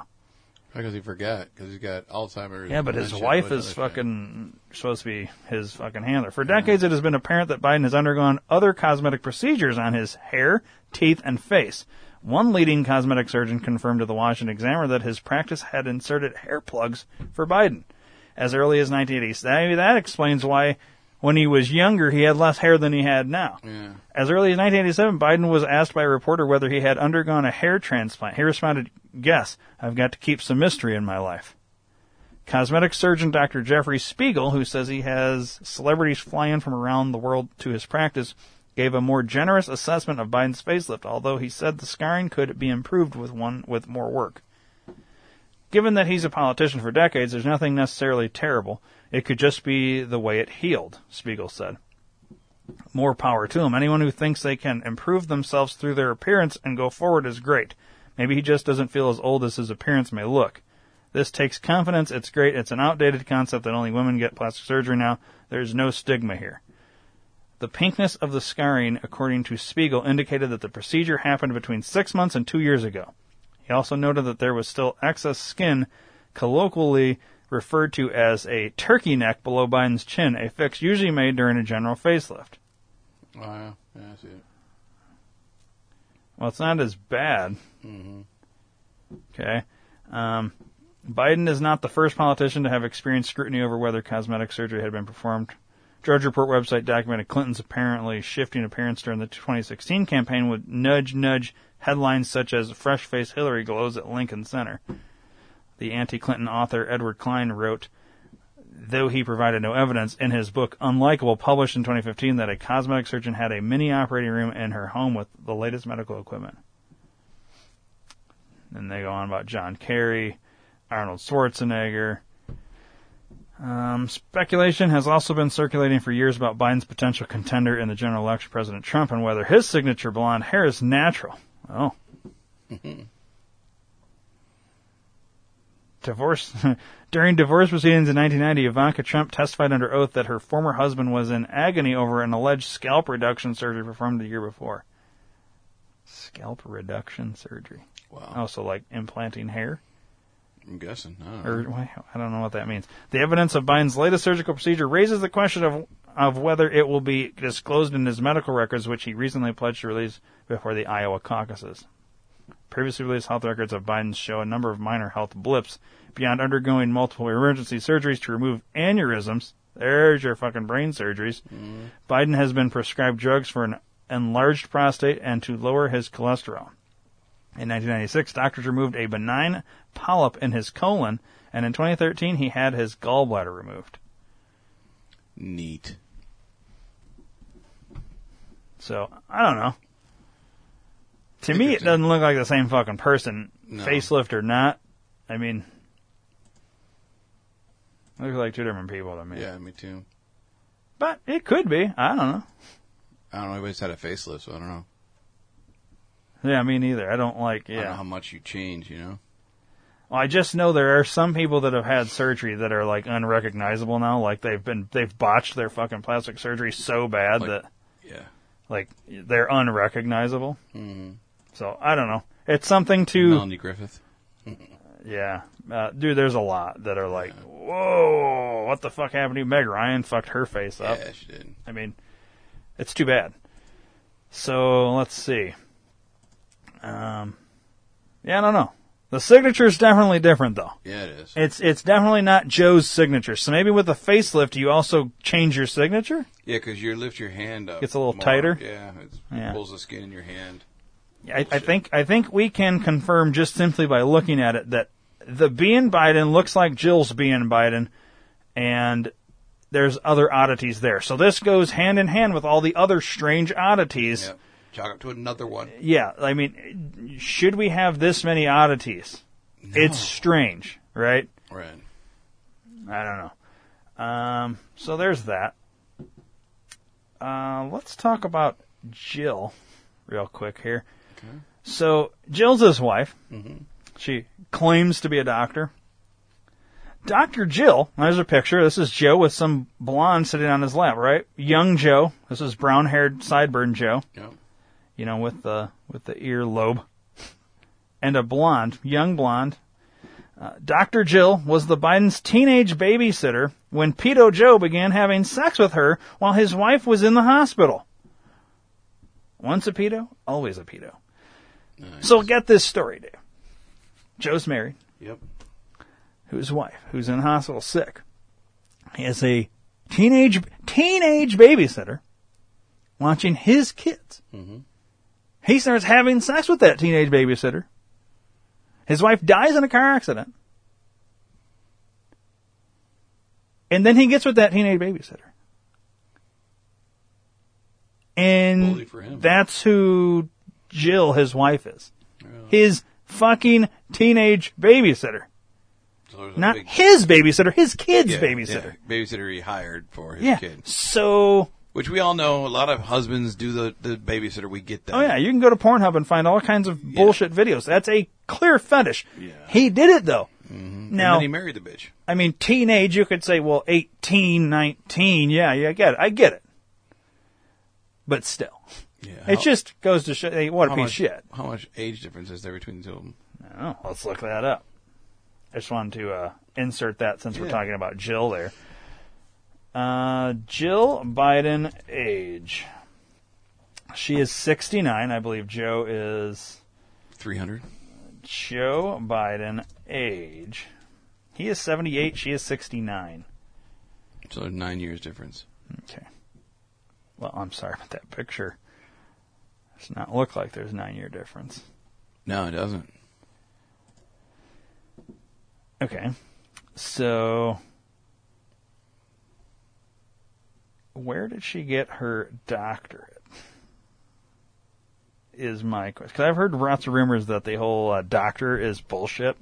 Because he forgot, because he's got Alzheimer's. Yeah, but his wife is fucking supposed to be his fucking handler. For decades, it has been apparent that Biden has undergone other cosmetic procedures on his hair, teeth, and face. One leading cosmetic surgeon confirmed to the Washington Examiner that his practice had inserted hair plugs for Biden as early as 1980s. That explains why when he was younger, he had less hair than he had now. Yeah. As early as 1987, Biden was asked by a reporter whether he had undergone a hair transplant. He responded, "Guess, I've got to keep some mystery in my life." Cosmetic surgeon Dr. Jeffrey Spiegel, who says he has celebrities fly in from around the world to his practice, gave a more generous assessment of Biden's facelift, although he said the scarring could be improved with more work. Given that he's a politician for decades, there's nothing necessarily terrible. It could just be the way it healed, Spiegel said. More power to him. Anyone who thinks they can improve themselves through their appearance and go forward is great. Maybe he just doesn't feel as old as his appearance may look. This takes confidence. It's great. It's an outdated concept that only women get plastic surgery now. There's no stigma here. The pinkness of the scarring, according to Spiegel, indicated that the procedure happened between 6 months and 2 years ago. He also noted that there was still excess skin, colloquially referred to as a turkey neck below Biden's chin, a fix usually made during a general facelift. Oh, yeah, I see it. Well, it's not as bad. Mm-hmm. Okay. Biden is not the first politician to have experienced scrutiny over whether cosmetic surgery had been performed. Drudge Report website documented Clinton's apparently shifting appearance during the 2016 campaign with nudge-nudge headlines such as "Fresh-Faced Hillary Glows at Lincoln Center." The anti-Clinton author Edward Klein wrote, though he provided no evidence, in his book Unlikable, published in 2015, that a cosmetic surgeon had a mini operating room in her home with the latest medical equipment. And they go on about John Kerry, Arnold Schwarzenegger. Speculation has also been circulating for years about Biden's potential contender in the general election, President Trump, and whether his signature blonde hair is natural. Oh. Divorce. During divorce proceedings in 1990, Ivanka Trump testified under oath that her former husband was in agony over an alleged scalp reduction surgery performed the year before. Scalp reduction surgery. Wow. Also, like implanting hair? I'm guessing. I don't know what that means. The evidence of Biden's latest surgical procedure raises the question of whether it will be disclosed in his medical records, which he recently pledged to release before the Iowa caucuses. Previously released health records of Biden show a number of minor health blips beyond undergoing multiple emergency surgeries to remove aneurysms. There's your fucking brain surgeries. Mm. Biden has been prescribed drugs for an enlarged prostate and to lower his cholesterol. In 1996, doctors removed a benign polyp in his colon, and in 2013, he had his gallbladder removed. Neat. So, I don't know. To me, it doesn't look like the same fucking person, no. Facelift or not. I mean, look like two different people to me. Yeah, me too. But it could be. I don't know. I don't know. Everybody's had a facelift, so I don't know. Yeah, me neither. I don't know how much you change, you know? Well, I just know there are some people that have had surgery that are, like, unrecognizable now. Like, they've botched their fucking plastic surgery so bad that... Yeah. Like, they're unrecognizable. Mm-hmm. So, I don't know. It's something to... Melanie Griffith. Yeah. Dude, there's a lot that are like, whoa, what the fuck happened to you? Meg Ryan fucked her face up. Yeah, she did. I mean, it's too bad. So, let's see. Yeah, I don't know. The signature's definitely different, though. Yeah, it is. It's definitely not Joe's signature. So maybe with a facelift, you also change your signature? Yeah, because you lift your hand up. Gets a little more, tighter? Yeah, it pulls the skin in your hand. I think we can confirm just simply by looking at it that the B in Biden looks like Jill's B in Biden, and there's other oddities there. So this goes hand in hand with all the other strange oddities. Yep. chalk up to another one. Yeah, I mean, should we have this many oddities? No. It's strange, right? Right. I don't know. So there's that. Let's talk about Jill real quick here. Okay. So Jill's his wife. Mm-hmm. She claims to be a doctor. Dr. Jill, there's a picture. This is Joe with some blonde sitting on his lap, right? Young Joe. This is brown-haired sideburn Joe. Yep. You know, with the ear lobe. And a blonde, young blonde. Dr. Jill was the Biden's teenage babysitter when Pedo Joe began having sex with her while his wife was in the hospital. Once a pedo, always a pedo. Nice. So get this story, Dave. Joe's married. Yep. Whose wife, who's in the hospital sick. He has a teenage babysitter watching his kids. Mm-hmm. He starts having sex with that teenage babysitter. His wife dies in a car accident. And then he gets with that teenage babysitter. And that's who Jill, his wife, is. Yeah. His fucking teenage babysitter. So not his babysitter, his kid's babysitter. Yeah. Babysitter he hired for his kid. So... Which we all know, a lot of husbands do the babysitter. We get that. Oh, yeah. You can go to Pornhub and find all kinds of bullshit videos. That's a clear fetish. Yeah. He did it, though. Mm-hmm. Now, and then he married the bitch. I mean, teenage, you could say, well, 18, 19. Yeah, I get it. But still. Yeah. It just goes to show. What a piece of shit. How much age difference is there between the two of them? I don't know. Let's look that up. I just wanted to insert that since we're talking about Jill there. Jill Biden age. She is 69. I believe Joe is... 300. Joe Biden age. He is 78. She is 69. So 9 years difference. Okay. Well, I'm sorry, but that picture does not look like there's a 9-year difference. No, it doesn't. Okay, so where did she get her doctorate is my question. Because I've heard lots of rumors that the whole doctor is bullshit.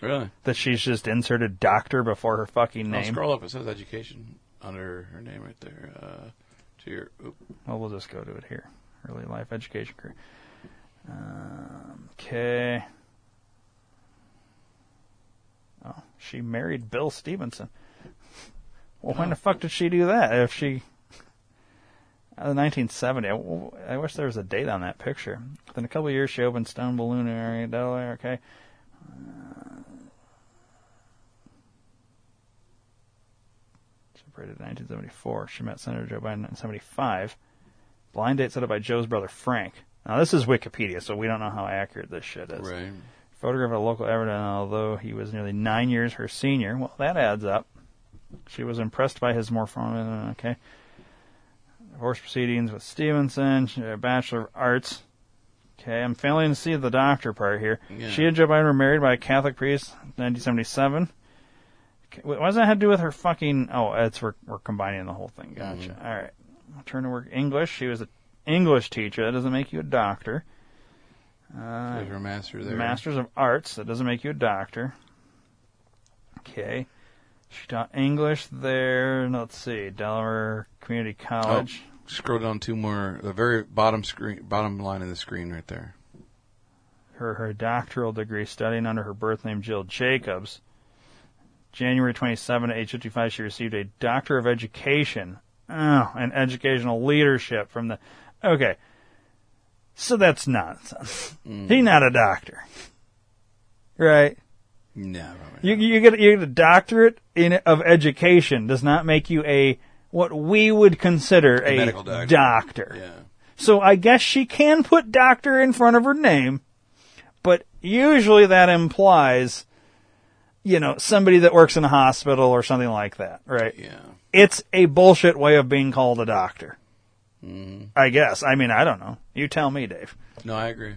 Really? That she's just inserted doctor before her fucking name. I'll scroll up. It says education under her name right there. Well, we'll just go to it here. Early life education career. Okay. Oh, she married Bill Stevenson. Well, when the fuck did she do that? If she... 1970. I wish there was a date on that picture. Within a couple of years, she opened Stone Balloon area, Delaware, okay. Separated in 1974. She met Senator Joe Biden in 1975. Blind date set up by Joe's brother, Frank. Now, this is Wikipedia, so we don't know how accurate this shit is. Right. Photograph of a local Everton, although he was nearly 9 years her senior. Well, that adds up. She was impressed by his morphology. Okay. Divorce proceedings with Stevenson. Bachelor of Arts. Okay, I'm failing to see the doctor part here. Yeah. She and Joe Biden were married by a Catholic priest in 1977. Okay. What does that have to do with her fucking... Oh, it's we're combining the whole thing. Gotcha. Mm-hmm. All right. Turn to work English. She was an English teacher. That doesn't make you a doctor. There's your master there. Masters of Arts. That doesn't make you a doctor. Okay. She taught English there. Let's see. Delaware Community College. Oh, scroll down two more. The very bottom line of the screen right there. Her doctoral degree studying under her birth name Jill Jacobs. January 27, at age 55, she received a Doctor of Education and Educational Leadership from the... Okay. So that's nonsense. Mm. He's not a doctor, right? No. You get a doctorate of education does not make you what we would consider a medical doctor. Yeah. So I guess she can put doctor in front of her name, but usually that implies, you know, somebody that works in a hospital or something like that, right? Yeah. It's a bullshit way of being called a doctor. I guess. I mean, I don't know. You tell me, Dave. No, I agree.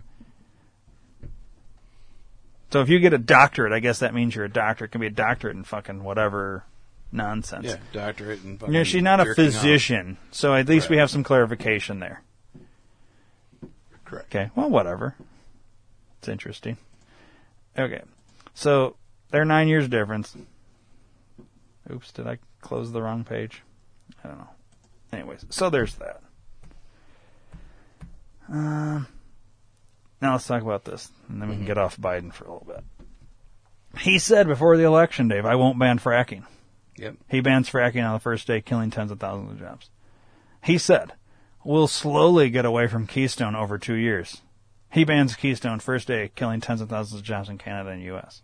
So if you get a doctorate, I guess that means you're a doctor. It can be a doctorate in fucking whatever nonsense. Yeah, doctorate in fucking... Yeah, she's not a physician, so at least we have some clarification there. Correct. Okay. Well, whatever. It's interesting. Okay. So they're 9 years difference. Oops, did I close the wrong page? I don't know. Anyways, so there's that. Now let's talk about this, and then we can get off Biden for a little bit. He said before the election, Dave, I won't ban fracking. Yep. He bans fracking on the first day, killing tens of thousands of jobs. He said, we'll slowly get away from Keystone over 2 years. He bans Keystone first day, killing tens of thousands of jobs in Canada and U.S.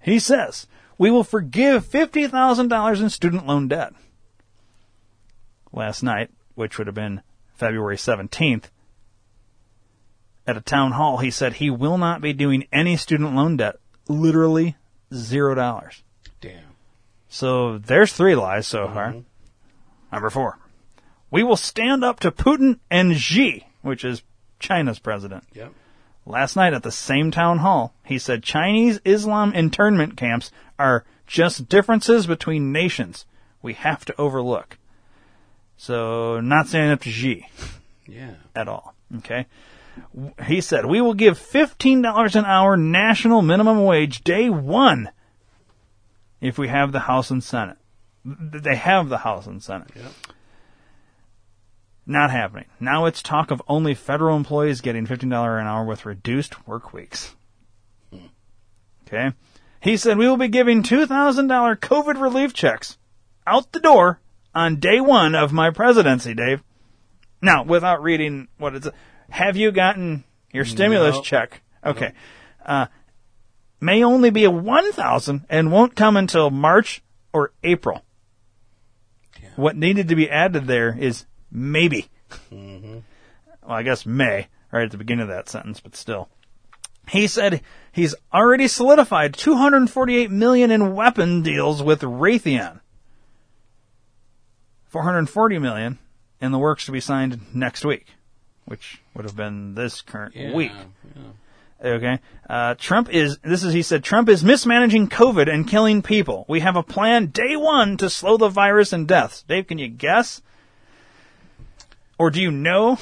He says, we will forgive $50,000 in student loan debt. Last night, which would have been February 17th, at a town hall, he said he will not be doing any student loan debt. Literally $0. Damn. So there's three lies so far. Number four. We will stand up to Putin and Xi, which is China's president. Yep. Last night at the same town hall, he said Chinese Islam internment camps are just differences between nations we have to overlook. So not standing up to Xi. Yeah. At all. Okay. He said, we will give $15 an hour national minimum wage day one if we have the House and Senate. They have the House and Senate. Yep. Not happening. Now it's talk of only federal employees getting $15 an hour with reduced work weeks. Okay. He said, we will be giving $2,000 COVID relief checks out the door on day one of my presidency, Dave. Now, without reading what it's... Have you gotten your stimulus check? Okay. No. May only be a $1,000 and won't come until March or April. Yeah. What needed to be added there is maybe. Well, I guess may, right at the beginning of that sentence, but still. He said he's already solidified $248 million in weapon deals with Raytheon. $440 million in the works to be signed next week. Which would have been this current week. Yeah. Okay. He said, Trump is mismanaging COVID and killing people. We have a plan day one to slow the virus and deaths. Dave, can you guess? Or do you know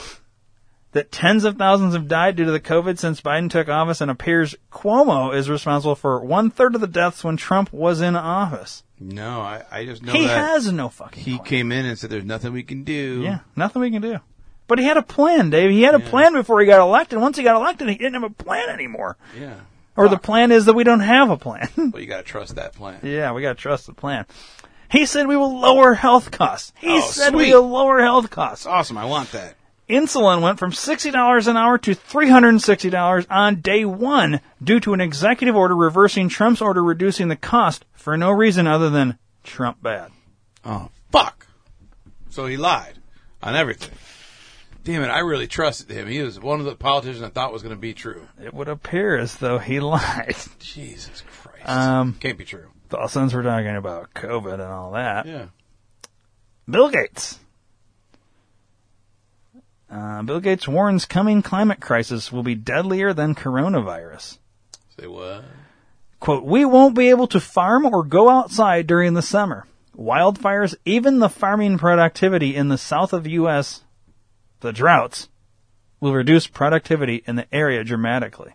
that tens of thousands have died due to the COVID since Biden took office and appears Cuomo is responsible for 1/3 of the deaths when Trump was in office? No, I just know he has no fucking point. He came in and said there's nothing we can do. Yeah, nothing we can do. But he had a plan, Dave. He had a plan before he got elected. Once he got elected, he didn't have a plan anymore. Yeah. Or the plan is that we don't have a plan. Well, you got to trust that plan. Yeah, we got to trust the plan. He said we will lower health costs. We will lower health costs. That's awesome. I want that. Insulin went from $60 an hour to $360 on day one due to an executive order reversing Trump's order reducing the cost for no reason other than Trump bad. Oh, fuck. So he lied on everything. Damn it, I really trusted him. He was one of the politicians I thought was going to be true. It would appear as though he lied. Jesus Christ. Can't be true. Since we're talking about COVID and all that. Yeah. Bill Gates. Bill Gates warns coming climate crisis will be deadlier than coronavirus. Say what? Quote, we won't be able to farm or go outside during the summer. Wildfires, even the farming productivity in the south of U.S., the droughts will reduce productivity in the area dramatically.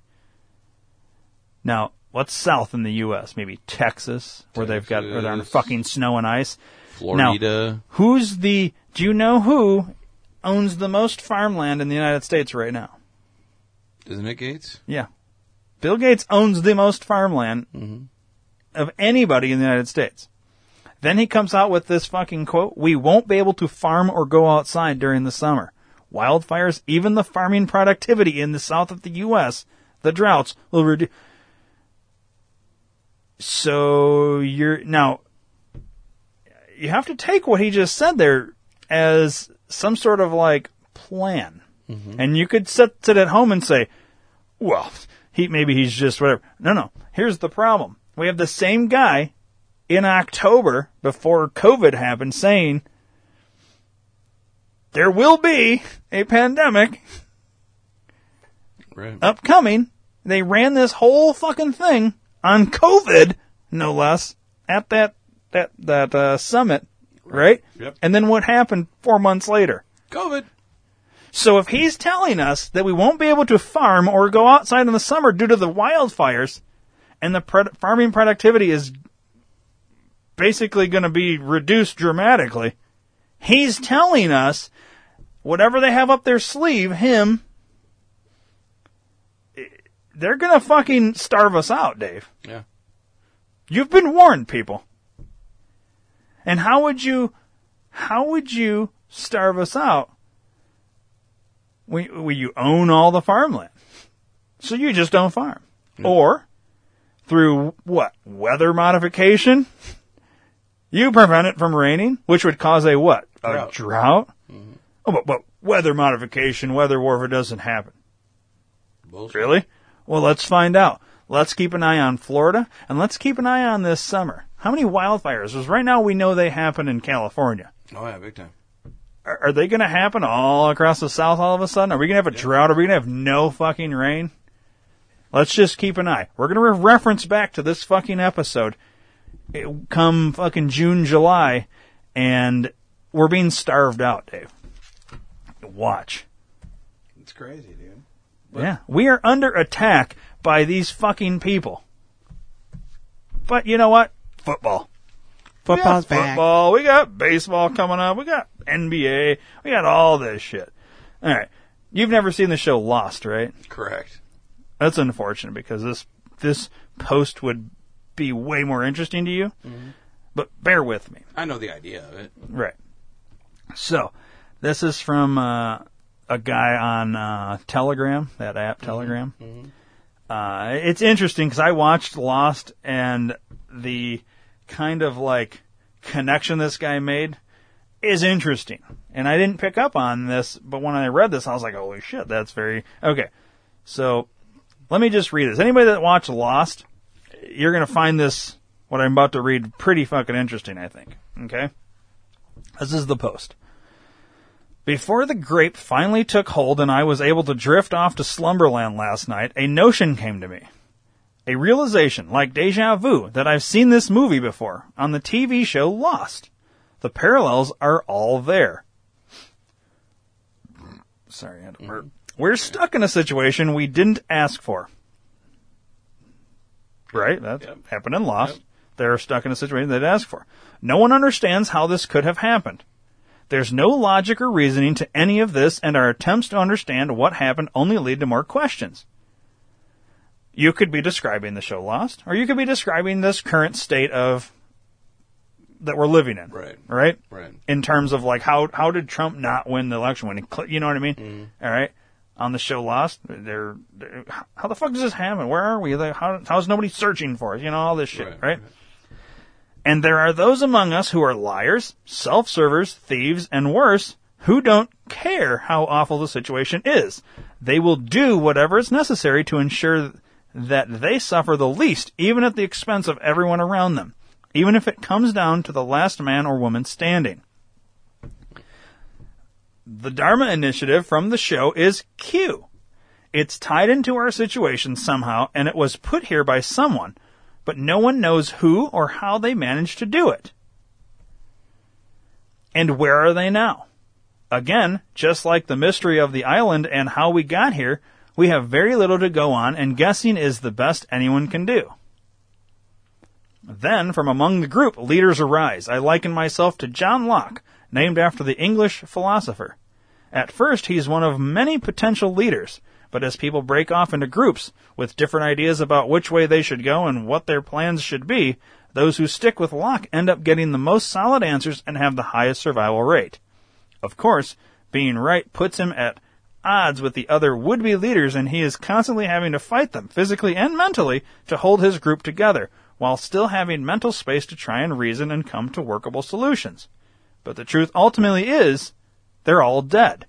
Now, what's south in the U.S.? Maybe Texas, where they've got where they're on fucking snow and ice. Florida. Now, do you know who owns the most farmland in the United States right now? Isn't it Gates? Yeah. Bill Gates owns the most farmland of anybody in the United States. Then he comes out with this fucking quote, we won't be able to farm or go outside during the summer. Wildfires, even the farming productivity in the south of the U.S., the droughts will reduce. So you have to take what he just said there as some sort of like plan. And you could sit at home and say, well, maybe he's just whatever. No. Here's the problem. We have the same guy in October before COVID happened saying, there will be a pandemic upcoming. They ran this whole fucking thing on COVID, no less, at that summit, right? Yep. And then what happened 4 months later? COVID. So if he's telling us that we won't be able to farm or go outside in the summer due to the wildfires, and the farming productivity is basically going to be reduced dramatically, he's telling us whatever they have up their sleeve, him, they're going to fucking starve us out, Dave. Yeah. You've been warned, people. And how would you starve us out? You own all the farmland. So you just don't farm. Yeah. Or, through what? Weather modification? You prevent it from raining, which would cause a what? A drought? Mm-hmm. Oh, but weather modification, weather warfare doesn't happen. Bullshit. Really? Well, let's find out. Let's keep an eye on Florida, and let's keep an eye on this summer. How many wildfires? Because right now we know they happen in California. Oh, yeah, big time. Are they going to happen all across the South all of a sudden? Are we going to have a drought? Are we going to have no fucking rain? Let's just keep an eye. We're going to reference back to this fucking episode come fucking June, July, and we're being starved out, Dave. Watch. It's crazy, dude. But yeah. We are under attack by these fucking people. But you know what? Football. Football's back. Football. We got baseball coming up. We got NBA. We got all this shit. All right. You've never seen the show Lost, right? Correct. That's unfortunate because this post would be way more interesting to you. Mm-hmm. But bear with me. I know the idea of it. Right. So, this is from a guy on Telegram, that app Telegram. Mm-hmm. It's interesting because I watched Lost and the kind of like connection this guy made is interesting. And I didn't pick up on this, but when I read this, I was like, holy shit, that's very... Okay, so let me just read this. Anybody that watched Lost, you're going to find this, what I'm about to read, pretty fucking interesting, I think. Okay? This is the post. Before the grape finally took hold and I was able to drift off to slumberland last night, a notion came to me. A realization, like deja vu, that I've seen this movie before, on the TV show Lost. The parallels are all there. Sorry, I had to burp. We're stuck in a situation we didn't ask for. Right? That happened in Lost. Yep. They're stuck in a situation they didn't ask for. No one understands how this could have happened. There's no logic or reasoning to any of this, and our attempts to understand what happened only lead to more questions. You could be describing the show Lost, or you could be describing this current state of that we're living in, right? In terms of like how did Trump not win the election when he, you know what I mean? Mm-hmm. All right, on the show Lost, they're how the fuck does this happen? Where are we? How's nobody searching for us? You know all this shit, right? And there are those among us who are liars, self-servers, thieves, and worse, who don't care how awful the situation is. They will do whatever is necessary to ensure that they suffer the least, even at the expense of everyone around them, even if it comes down to the last man or woman standing. The Dharma Initiative from the show is Q. It's tied into our situation somehow, and it was put here by someone, but no one knows who or how they managed to do it. And where are they now? Again, just like the mystery of the island and how we got here, we have very little to go on, and guessing is the best anyone can do. Then, from among the group, leaders arise. I liken myself to John Locke, named after the English philosopher. At first, he's one of many potential leaders, but as people break off into groups with different ideas about which way they should go and what their plans should be, those who stick with Locke end up getting the most solid answers and have the highest survival rate. Of course, being right puts him at odds with the other would-be leaders, and he is constantly having to fight them, physically and mentally, to hold his group together, while still having mental space to try and reason and come to workable solutions. But the truth ultimately is, they're all dead.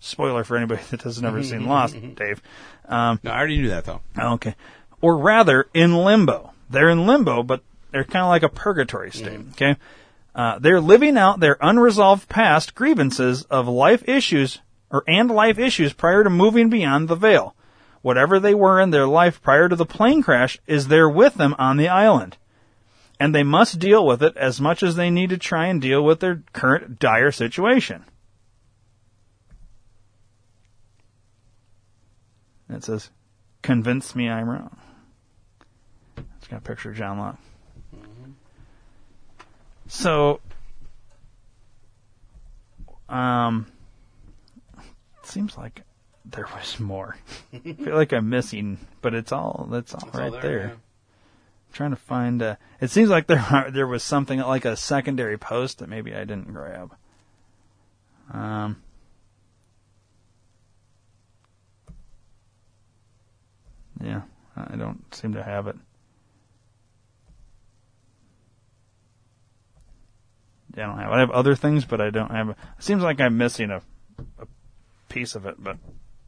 Spoiler for anybody that has never seen Lost, Dave. No, I already knew that, though. Okay. Or rather, in limbo. They're in limbo, but they're kind of like a purgatory state, okay? They're living out their unresolved past grievances of life issues prior to moving beyond the veil. Whatever they were in their life prior to the plane crash is there with them on the island. And they must deal with it as much as they need to try and deal with their current dire situation. And it says, "Convince me I'm wrong." It's got a picture of John Locke. Mm-hmm. So, it seems like there was more. I feel like I'm missing, but it's all right there. Yeah. I'm trying to find. It seems like there was something like a secondary post that maybe I didn't grab. Yeah, I don't seem to have it. Yeah, I don't have it. I have other things, but I don't have it. It seems like I'm missing a piece of it, but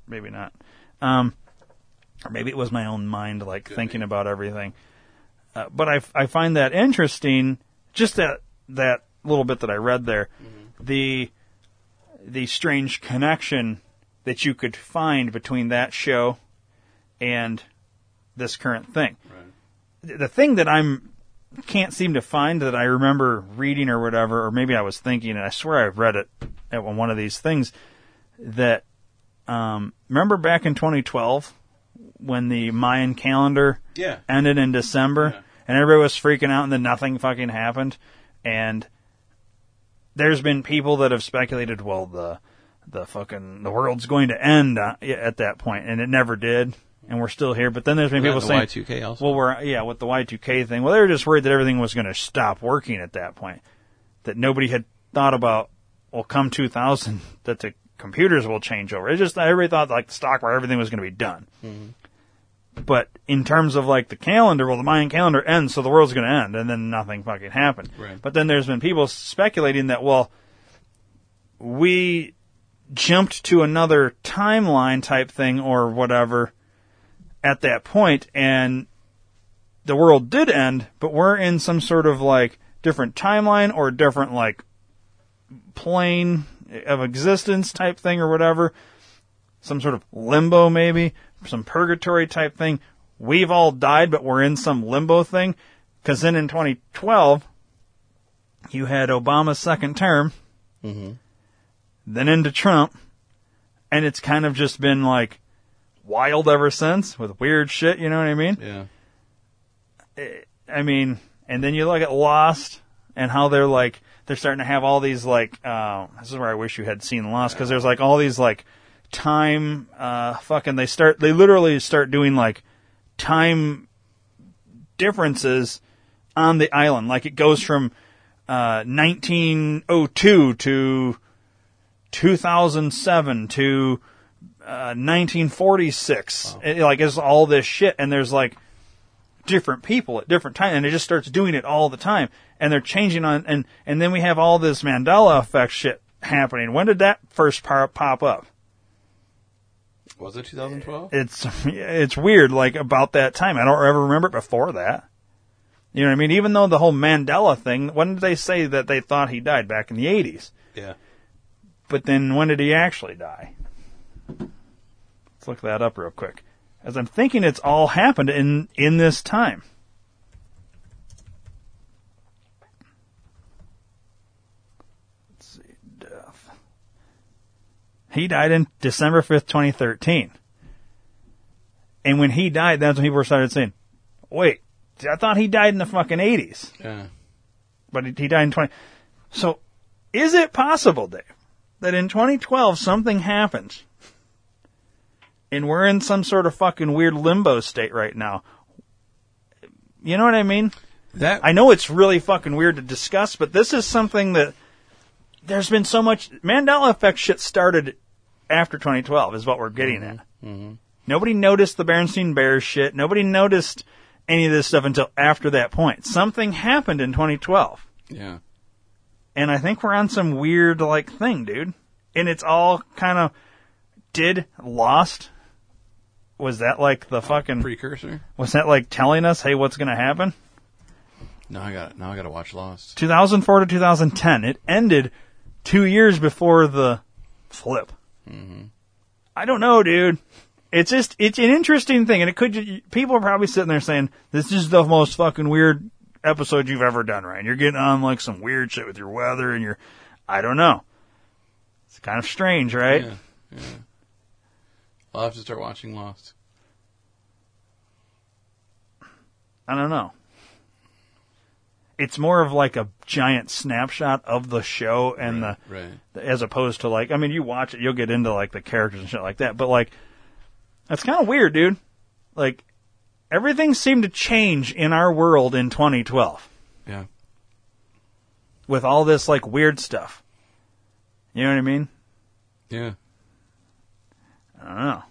maybe not. Or maybe it was my own mind, like, thinking about everything. But I find that interesting, just that little bit that I read there, mm-hmm. the strange connection that you could find between that show and this current thing. Right. The thing that I can't seem to find that I remember reading or whatever, or maybe I was thinking, and I swear I've read it at one of these things, that remember back in 2012 when the Mayan calendar ended in December, and everybody was freaking out and then nothing fucking happened? And there's been people that have speculated, well, the world's going to end at that point, and it never did. And we're still here, but then there's been people saying, Y2K also? "Well, with the Y2K thing. Well, they were just worried that everything was going to stop working at that point. That nobody had thought about. Well, come 2000, that the computers will change over. It just everybody thought like the stock market, everything was going to be done. Mm-hmm. But in terms of like the calendar, well, the Mayan calendar ends, so the world's going to end, and then nothing fucking happened. Right. But then there's been people speculating that we jumped to another timeline type thing or whatever." At that point, and the world did end, but we're in some sort of like different timeline or different like plane of existence type thing or whatever, some sort of limbo maybe, some purgatory type thing. We've all died, but we're in some limbo thing. Because then in 2012, you had Obama's second term, mm-hmm. then into Trump, and it's kind of just been like wild ever since with weird shit, you know what I mean? Yeah. I mean, and then you look at Lost and how they're like, they're starting to have all these like, this is where I wish you had seen Lost, because there's like all these like time, they literally start doing like time differences on the island. Like it goes from 1902 to 2007 to 1946. Wow. It's all this shit, and there's like different people at different times, and it just starts doing it all the time, and they're changing on, and then we have all this Mandela Effect shit happening. When did that first pop up? Was it 2012? It's weird, like about that time. I don't ever remember it before that. You know what I mean? Even though the whole Mandela thing, when did they say that they thought he died? Back in the 80s. Yeah. But then when did he actually die? Let's look that up real quick. As I'm thinking, it's all happened in this time. Let's see, death. He died in December 5th, 2013. And when he died, that's when people started saying, wait, I thought he died in the fucking 80s. Yeah. But he died in 20... So, is it possible, Dave, that in 2012 something happens? And we're in some sort of fucking weird limbo state right now. You know what I mean? I know it's really fucking weird to discuss, but this is something that there's been so much... Mandela Effect shit started after 2012 is what we're getting at. Mm-hmm. Nobody noticed the Berenstain Bears shit. Nobody noticed any of this stuff until after that point. Something happened in 2012. Yeah. And I think we're on some weird, like, thing, dude. And it's all kind of... Did Lost... Was that like the fucking precursor? Was that like telling us, hey, what's going to happen? No, I got to watch Lost. 2004 to 2010. It ended 2 years before the flip. Mm-hmm. I don't know, dude. It's just, it's an interesting thing. And people are probably sitting there saying, this is the most fucking weird episode you've ever done, Ryan. You're getting on like some weird shit with your weather and your, I don't know. It's kind of strange, right? Yeah. I'll have to start watching Lost. I don't know. It's more of like a giant snapshot of the show and as opposed to like, I mean, you watch it, you'll get into like the characters and shit like that. But like, that's kind of weird, dude. Like, everything seemed to change in our world in 2012. Yeah. With all this like weird stuff. You know what I mean? Yeah. I don't know.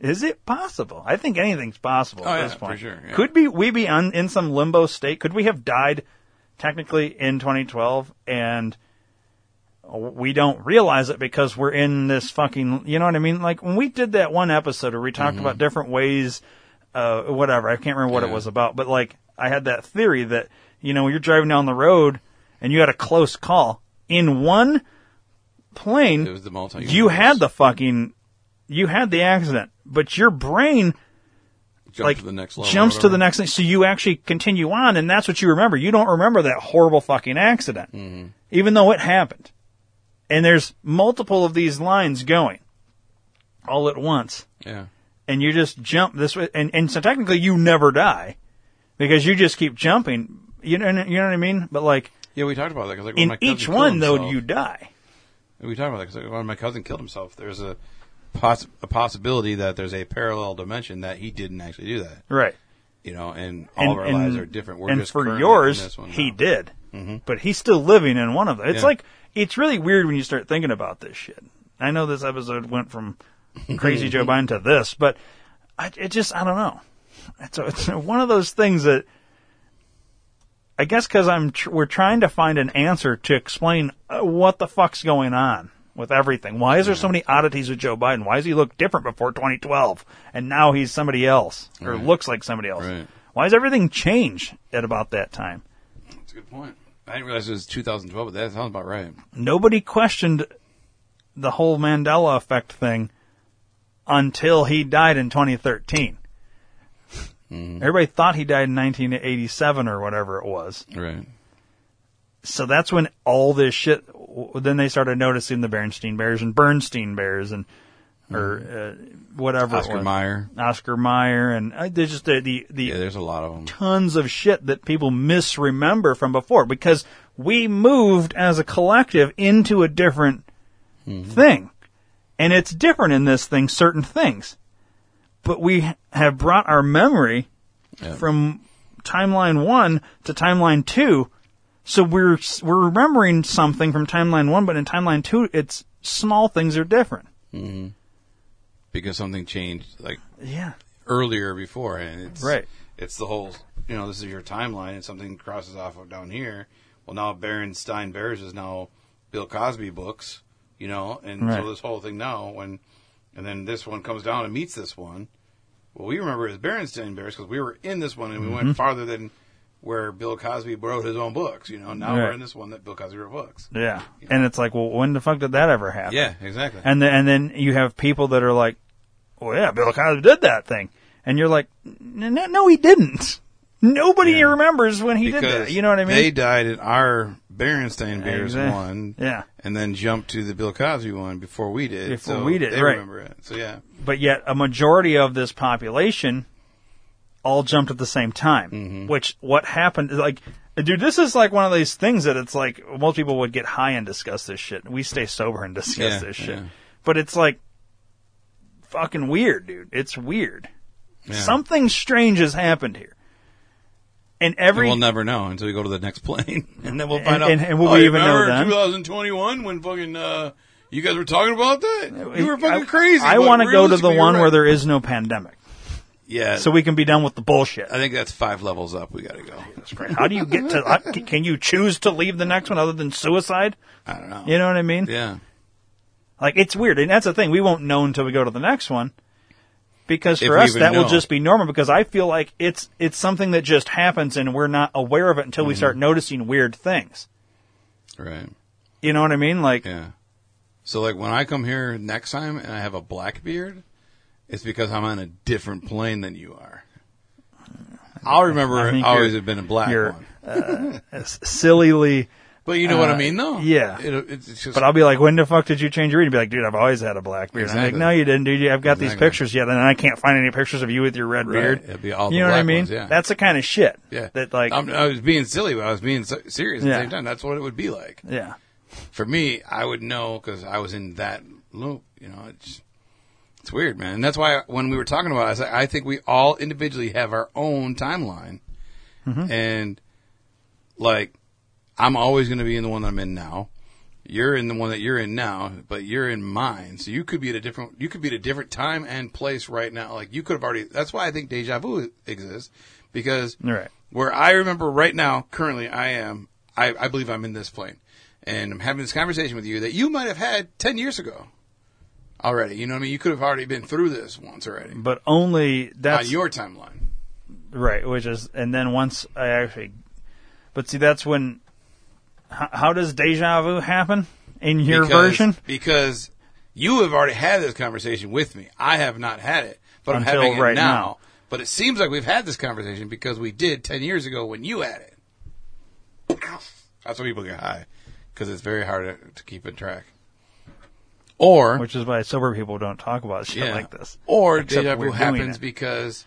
Is it possible? I think anything's possible at this point. For sure, yeah. Could be we be in some limbo state? Could we have died technically in 2012 and we don't realize it because we're in this fucking, you know what I mean? Like when we did that one episode where we talked about different ways, whatever, I can't remember what it was about, but like I had that theory that, you know, you're driving down the road and you had a close call in one plane. It was the multi-universe. You had the accident, but your brain jumps to the next thing. So you actually continue on, and that's what you remember. You don't remember that horrible fucking accident, even though it happened. And there's multiple of these lines going all at once. Yeah. And you just jump this way. And so technically you never die because you just keep jumping. You know what I mean? But like, yeah, we talked about that. Cause like in each one, though, you die. We talked about that because when my cousin killed himself, there's a possibility that there's a parallel dimension that he didn't actually do that. Right. You know, and all of our lives are different. We're just currently in this one now. He did. Mm-hmm. But he's still living in one of them. It's like, it's really weird when you start thinking about this shit. I know this episode went from crazy Joe Biden to this, but I don't know. It's one of those things that, I guess because we're trying to find an answer to explain what the fuck's going on with everything. Why is there so many oddities with Joe Biden? Why does he look different before 2012 and now he's somebody else or looks like somebody else? Right. Why does everything change at about that time? That's a good point. I didn't realize it was 2012, but that sounds about right. Nobody questioned the whole Mandela Effect thing until he died in 2013. Mm-hmm. Everybody thought he died in 1987 or whatever it was. Right. So that's when all this shit, then they started noticing the Berenstain Bears and whatever. Oscar Mayer. And there's just there's a lot of them. Tons of shit that people misremember from before because we moved as a collective into a different thing. And it's different in this thing, certain things. But we have brought our memory from timeline 1 to timeline 2. So we're remembering something from timeline 1, but in timeline 2, it's small things are different. Mm-hmm. Because something changed earlier before. And it's, it's the whole, you know, this is your timeline and something crosses off down here. Well, now Berenstain Bears is now Bill Cosby books, you know, and so this whole thing now and then this one comes down and meets this one. Well, we remember it as Berenstain Bears because we were in this one and we went farther than where Bill Cosby wrote his own books, you know. Now we're in this one that Bill Cosby wrote books. Yeah. You know? And it's like, well, when the fuck did that ever happen? Yeah, exactly. And then you have people that are like, oh, yeah, Bill Cosby did that thing. And you're like, no, he didn't. Nobody remembers when he did that. You know what I mean? They died at our Berenstain Bears one. Yeah. And then jumped to the Bill Cosby one before we did. They remember it. So, yeah. But yet a majority of this population all jumped at the same time, which what happened is like, dude, this is like one of these things that it's like most people would get high and discuss this shit. We stay sober and discuss this shit. But it's like fucking weird, dude. It's weird. Yeah. Something strange has happened here. And we'll never know until we go to the next plane. And then we'll find out. And will we even know then? 2021 when fucking... you guys were talking about that? You were fucking crazy. I want to go to the one where there is no pandemic. Yeah. So we can be done with the bullshit. I think that's 5 levels up. We got to go. How do you get to... can you choose to leave the next one other than suicide? I don't know. You know what I mean? Yeah. Like, it's weird. And that's the thing. We won't know until we go to the next one. Because for us, that will just be normal because I feel like it's something that just happens and we're not aware of it until we start noticing weird things. Right. You know what I mean? Like, yeah. So like when I come here next time and I have a black beard, it's because I'm on a different plane than you are. I'll remember it always have been a black one. Sillily But you know what I mean, though? Yeah. It's just, but I'll be like, when the fuck did you change your reading? Be like, dude, I've always had a black beard. Exactly. I'm like, no, you didn't, dude. I've got these pictures yet, and I can't find any pictures of you with your red beard. It'd be all you know what I mean? Ones, yeah. That's the kind of shit. Yeah. That, like, I was being silly, but I was being serious at the same time. That's what it would be like. Yeah. For me, I would know because I was in that loop. You know, it's weird, man. And that's why when we were talking about it, I was like, I think we all individually have our own timeline. Mm-hmm. And, like, I'm always going to be in the one that I'm in now. You're in the one that you're in now, but you're in mine. So you could be at a different, you could be at a different time and place right now. Like you could have already, that's why I think deja vu exists because where I remember right now, currently I am, I believe I'm in this plane and I'm having this conversation with you that you might have had 10 years ago already. You know what I mean? You could have already been through this once already, but only that's on your timeline. Right. Which is, and then once I actually, but see, that's when, how does deja vu happen in your version? Because you have already had this conversation with me. I have not had it, but I'm having it right now. But it seems like we've had this conversation because we did 10 years ago when you had it. That's why people get high, because it's very hard to keep in track. Or which is why sober people don't talk about shit like this. Or deja vu happens because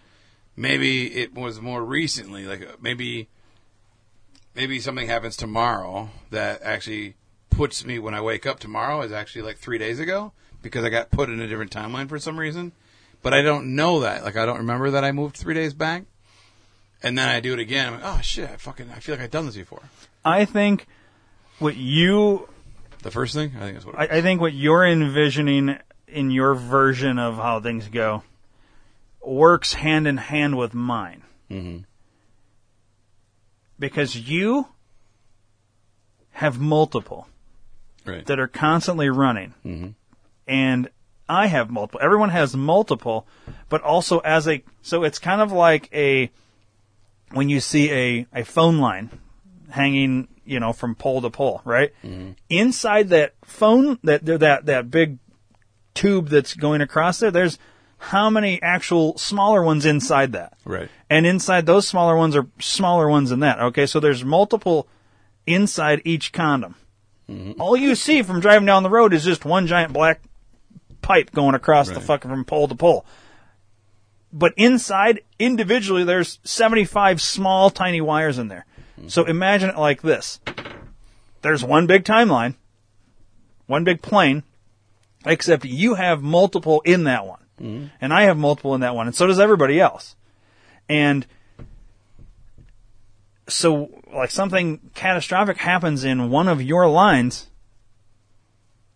maybe it was more recently, like maybe something happens tomorrow that actually puts me when I wake up tomorrow is actually like 3 days ago because I got put in a different timeline for some reason. But I don't know that. Like, I don't remember that I moved 3 days back. And then I do it again. I'm like, oh, shit, I feel like I've done this before. I think what you... The first thing? I think that's what it is. I think what you're envisioning in your version of how things go works hand in hand with mine. Mm-hmm. Because you have multiple that are constantly running. Mm-hmm. And I have multiple. Everyone has multiple, but also as a... So it's kind of like when you see a phone line hanging, you know, from pole to pole, right? Mm-hmm. Inside that phone, that big tube that's going across there, there's... How many actual smaller ones inside that? Right. And inside those smaller ones are smaller ones than that. Okay, so there's multiple inside each condom. Mm-hmm. All you see from driving down the road is just one giant black pipe going across the fucking from pole to pole. But inside, individually, there's 75 small, tiny wires in there. Mm-hmm. So imagine it like this. There's one big timeline, one big plane, except you have multiple in that one. Mm-hmm. And I have multiple in that one, and so does everybody else. And so, like, something catastrophic happens in one of your lines,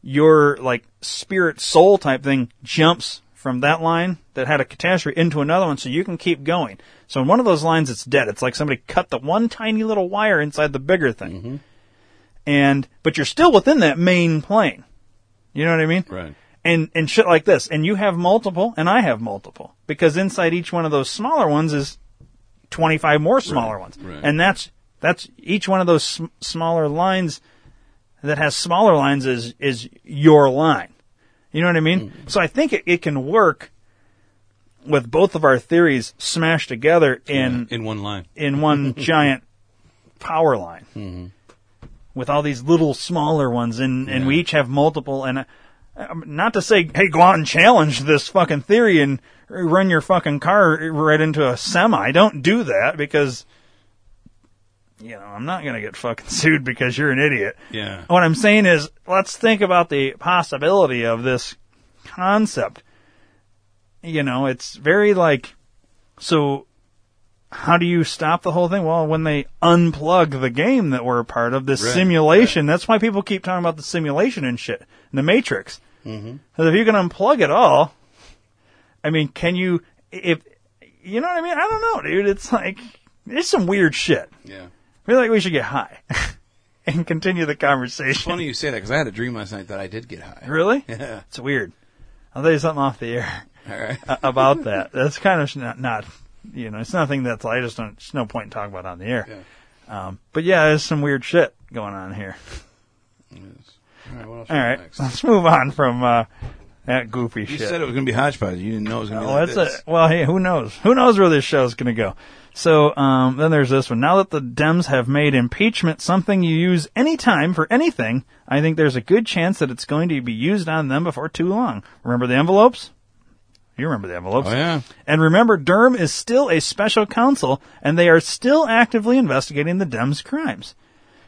your, like, spirit soul type thing jumps from that line that had a catastrophe into another one, so you can keep going. So in one of those lines, it's dead. It's like somebody cut the one tiny little wire inside the bigger thing. Mm-hmm. But you're still within that main plane. You know what I mean? Right. And shit like this. And you have multiple, and I have multiple. Because inside each one of those smaller ones is 25 more smaller ones. Right. And that's each one of those smaller lines that has smaller lines is your line. You know what I mean? Mm-hmm. So I think it can work with both of our theories smashed together in one line. In one giant power line. Mm-hmm. With all these little smaller ones. And we each have multiple. And... Not to say, hey, go out and challenge this fucking theory and run your fucking car right into a semi. Don't do that because, you know, I'm not going to get fucking sued because you're an idiot. Yeah. What I'm saying is, let's think about the possibility of this concept. You know, it's very like, so how do you stop the whole thing? Well, when they unplug the game that we're a part of, this simulation, that's why people keep talking about the simulation and shit, and the Matrix. Mm-hmm. Because if you can unplug it all, I mean, can you, if, you know what I mean? I don't know, dude. It's like, it's some weird shit. Yeah. I feel like we should get high and continue the conversation. It's funny you say that because I had a dream last night that I did get high. Really? Yeah. It's weird. I'll tell you something off the air about that. That's kind of not, you know, it's nothing that's, I just don't, there's no point in talking about it on the air. Yeah. But yeah, there's some weird shit going on here. Yes. All right, what else? All right, let's move on from That goopy shit. You said it was going to be hodgepodge. You didn't know it was going to be like this. Well, hey, who knows? Who knows where this show's going to go? So then there's this one. Now that the Dems have made impeachment something you use anytime for anything, I think there's a good chance that it's going to be used on them before too long. Remember the envelopes? You remember the envelopes. Oh, yeah. And remember, Durham is still a special counsel, and they are still actively investigating the Dems' crimes.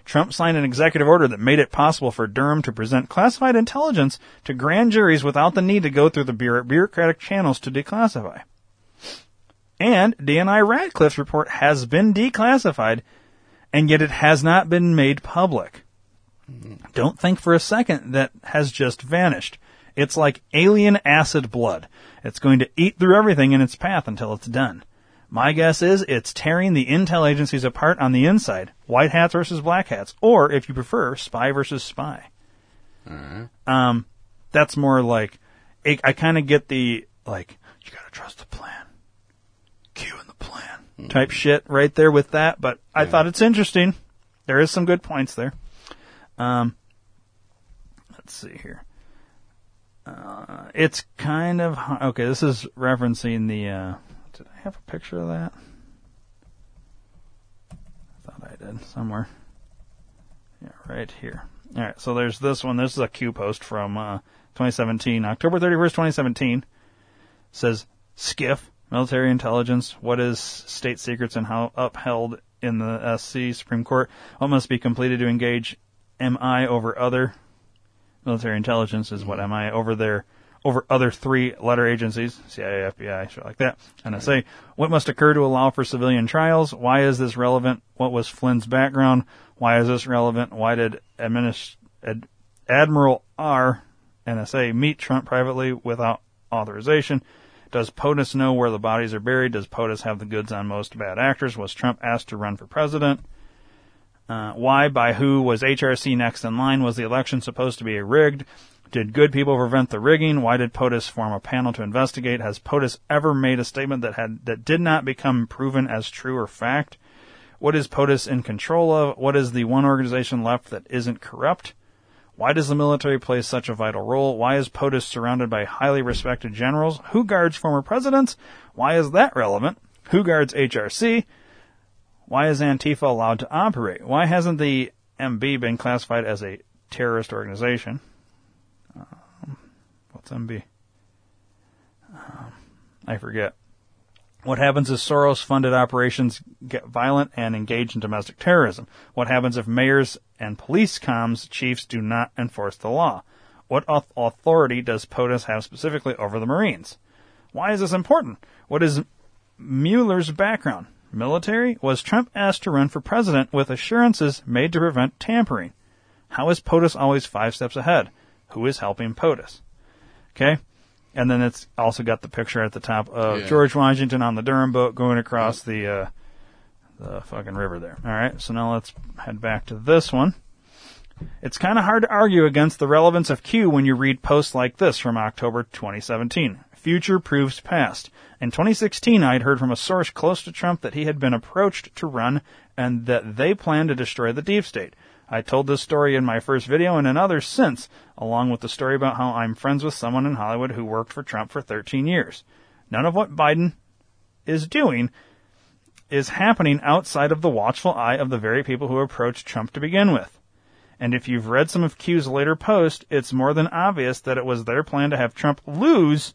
Trump signed an executive order that made it possible for Durham to present classified intelligence to grand juries without the need to go through the bureaucratic channels to declassify. And DNI Radcliffe's report has been declassified, and yet it has not been made public. Don't think for a second that has just vanished. It's like alien acid blood. It's going to eat through everything in its path until it's done. My guess is it's tearing the intel agencies apart on the inside. White hats versus black hats. Or, if you prefer, spy versus spy. All right. That's more like... I kind of get the, like, you got to trust the plan. Q in the plan. Mm-hmm. Type shit right there with that. But I thought it's interesting. There is some good points there. Let's see here. It's kind of... Okay, this is referencing the... Did I have a picture of that? I thought I did somewhere. Yeah, right here. All right, so there's this one. This is a Q post from 2017. October 31st, 2017. It says, Skiff, military intelligence, what is state secrets and how upheld in the SC Supreme Court? What must be completed to engage MI over other? Military intelligence is what MI over there. Over other three-letter agencies, CIA, FBI, shit like that, NSA. What must occur to allow for civilian trials? Why is this relevant? What was Flynn's background? Why is this relevant? Why did Admiral R, NSA, meet Trump privately without authorization? Does POTUS know where the bodies are buried? Does POTUS have the goods on most bad actors? Was Trump asked to run for president? Why, by who, was HRC next in line? Was the election supposed to be rigged? Did good people prevent the rigging? Why did POTUS form a panel to investigate? Has POTUS ever made a statement that did not become proven as true or fact? What is POTUS in control of? What is the one organization left that isn't corrupt? Why does the military play such a vital role? Why is POTUS surrounded by highly respected generals? Who guards former presidents? Why is that relevant? Who guards HRC? Why is Antifa allowed to operate? Why hasn't the MB been classified as a terrorist organization? What's MB? I forget. What happens if Soros-funded operations get violent and engage in domestic terrorism? What happens if mayors and police comms chiefs do not enforce the law? What authority does POTUS have specifically over the Marines? Why is this important? What is Mueller's background? Military? Was Trump asked to run for president with assurances made to prevent tampering? How is POTUS always 5 steps ahead? Who is helping POTUS? Okay? And then it's also got the picture at the top of George Washington on the Durham boat going across the fucking river there. All right, so now let's head back to this one. It's kind of hard to argue against the relevance of Q when you read posts like this from October 2017. Future proves past. In 2016, I'd heard from a source close to Trump that he had been approached to run and that they planned to destroy the deep state. I told this story in my first video and in others since, along with the story about how I'm friends with someone in Hollywood who worked for Trump for 13 years. None of what Biden is doing is happening outside of the watchful eye of the very people who approached Trump to begin with. And if you've read some of Q's later post, it's more than obvious that it was their plan to have Trump lose,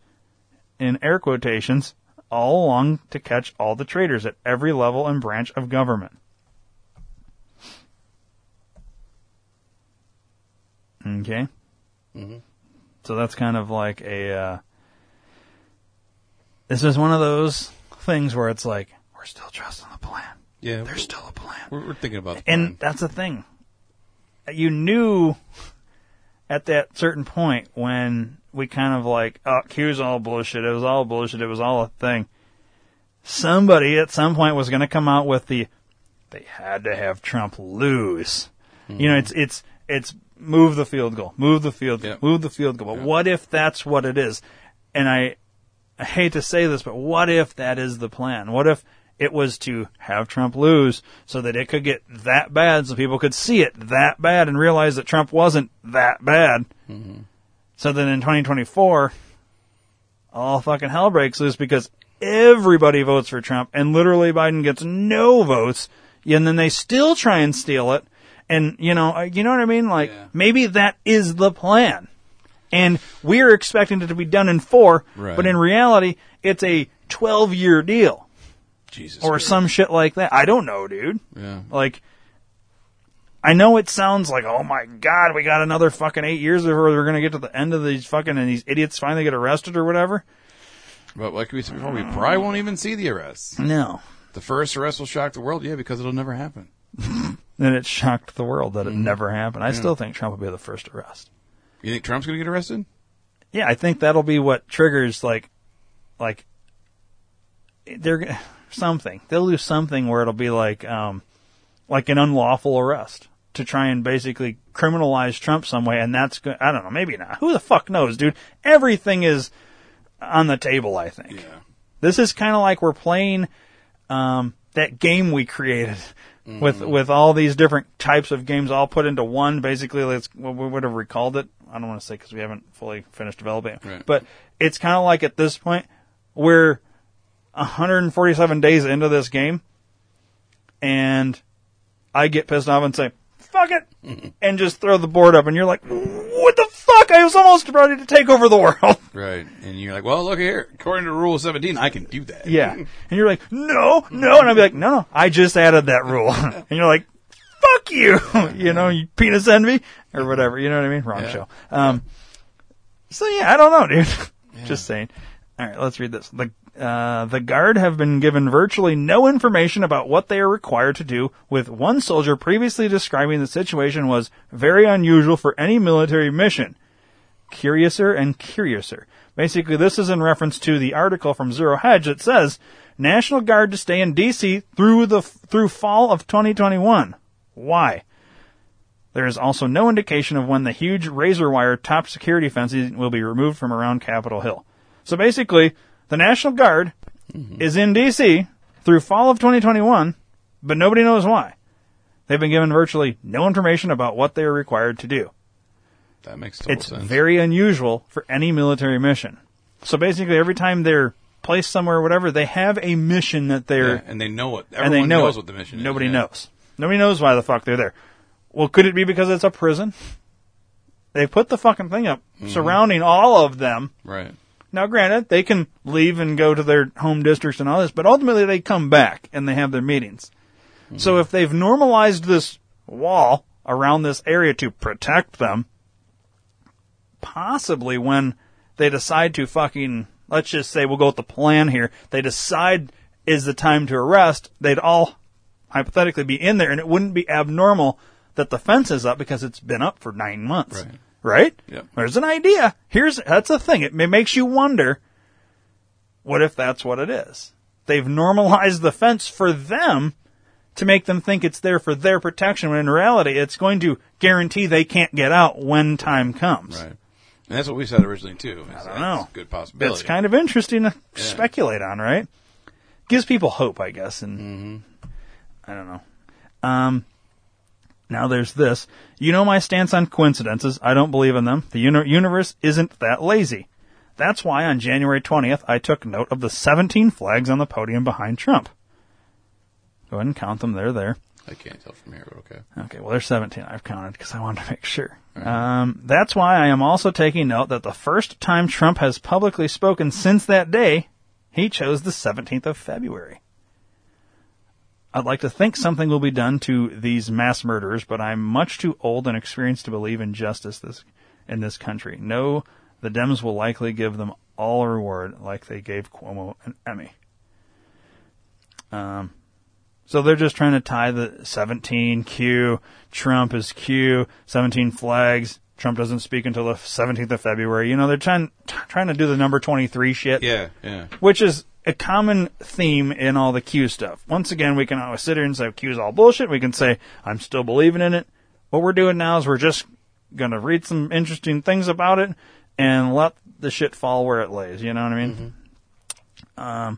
in air quotations, all along to catch all the traitors at every level and branch of government. Okay. Mm-hmm. So that's kind of like a... this is one of those things where it's like, we're still trusting the plan. Yeah. There's still a plan. We're thinking about the plan. And that's the thing. You knew at that certain point when we kind of like, oh, Q's all bullshit. It was all bullshit. It was all a thing. Somebody at some point was going to come out with the, they had to have Trump lose. Mm-hmm. You know, it's move the field goal, move the field goal. But what if that's what it is? And I hate to say this, but what if that is the plan? What if it was to have Trump lose so that it could get that bad so people could see it that bad and realize that Trump wasn't that bad? Mm-hmm. So then in 2024, all fucking hell breaks loose because everybody votes for Trump and literally Biden gets no votes. And then they still try and steal it. And, you know what I mean? Like, yeah. Maybe that is the plan. And we're expecting it to be done in 4, right. But in reality, it's a 12-year deal. Jesus. Or God. Some shit like that. I don't know, dude. Yeah. Like, I know it sounds like, oh my God, we got another fucking 8 years before we're going to get to the end of these fucking, and these idiots finally get arrested or whatever. But like we said before, we probably won't even see the arrests. No. The first arrest will shock the world, yeah, because it'll never happen. And it shocked the world that it never happened. I still think Trump will be the first arrest. You think Trump's going to get arrested? Yeah, I think that'll be what triggers, like they're something. They'll do something where it'll be like an unlawful arrest to try and basically criminalize Trump some way. And that's good. I don't know. Maybe not. Who the fuck knows, dude? Everything is on the table, I think. Yeah. This is kind of like we're playing that game we created. Mm-hmm. With all these different types of games all put into one, basically, whatever we called it. I don't want to say because we haven't fully finished developing it. Right. But it's kind of like at this point, we're 147 days into this game, and I get pissed off and say, fuck it, and just throw the board up. And you're like, what the fuck? I was almost ready to take over the world. Right. And you're like, well, look here. According to Rule 17, I can do that. Yeah. And you're like, no. And I'll be like, no, I just added that rule. And you're like, fuck you. You know, you penis envy or whatever. You know what I mean? Wrong show. So, yeah, I don't know, dude. Yeah. Just saying. All right, let's read this. The Guard have been given virtually no information about what they are required to do, with one soldier previously describing the situation was very unusual for any military mission. Curiouser and curiouser. Basically, this is in reference to the article from Zero Hedge that says, National Guard to stay in D.C. through fall of 2021. Why? There is also no indication of when the huge razor wire top security fencing will be removed from around Capitol Hill. So basically, the National Guard is in D.C. through fall of 2021, but nobody knows why. They've been given virtually no information about what they are required to do. That makes total sense. It's very unusual for any military mission. So basically, every time they're placed somewhere or whatever, they have a mission that they're... Yeah, and they know it. Everyone knows what the mission is. Nobody knows. Nobody knows why the fuck they're there. Well, could it be because it's a prison? They put the fucking thing up surrounding all of them. Right. Now, granted, they can leave and go to their home districts and all this, but ultimately they come back and they have their meetings. Mm-hmm. So if they've normalized this wall around this area to protect them, possibly when they decide to fucking, let's just say we'll go with the plan here, they decide is the time to arrest, they'd all hypothetically be in there, and it wouldn't be abnormal that the fence is up because it's been up for 9 months. Right. Right? Yep. There's an idea. That's a thing. It makes you wonder, what if that's what it is? They've normalized the fence for them to make them think it's there for their protection, when in reality, it's going to guarantee they can't get out when time comes. Right. And that's what we said originally, too. I don't know. Good possibility. It's kind of interesting to speculate on, right? Gives people hope, I guess. And I don't know. Now there's this. You know my stance on coincidences. I don't believe in them. The universe isn't that lazy. That's why on January 20th, I took note of the 17 flags on the podium behind Trump. Go ahead and count them. They're there. I can't tell from here, but okay. Okay, well, there's 17. I've counted because I wanted to make sure. Right. That's why I am also taking note that the first time Trump has publicly spoken since that day, he chose the 17th of February. I'd like to think something will be done to these mass murderers, but I'm much too old and experienced to believe in justice in this country. No, the Dems will likely give them all a reward like they gave Cuomo an Emmy. So they're just trying to tie the 17 Q, Trump is Q, 17 flags, Trump doesn't speak until the 17th of February. You know, they're trying to do the number 23 shit. Yeah. Which is a common theme in all the Q stuff. Once again, we can always sit here and say Q's all bullshit. We can say, I'm still believing in it. What we're doing now is we're just going to read some interesting things about it and let the shit fall where it lays. You know what I mean? Mm-hmm.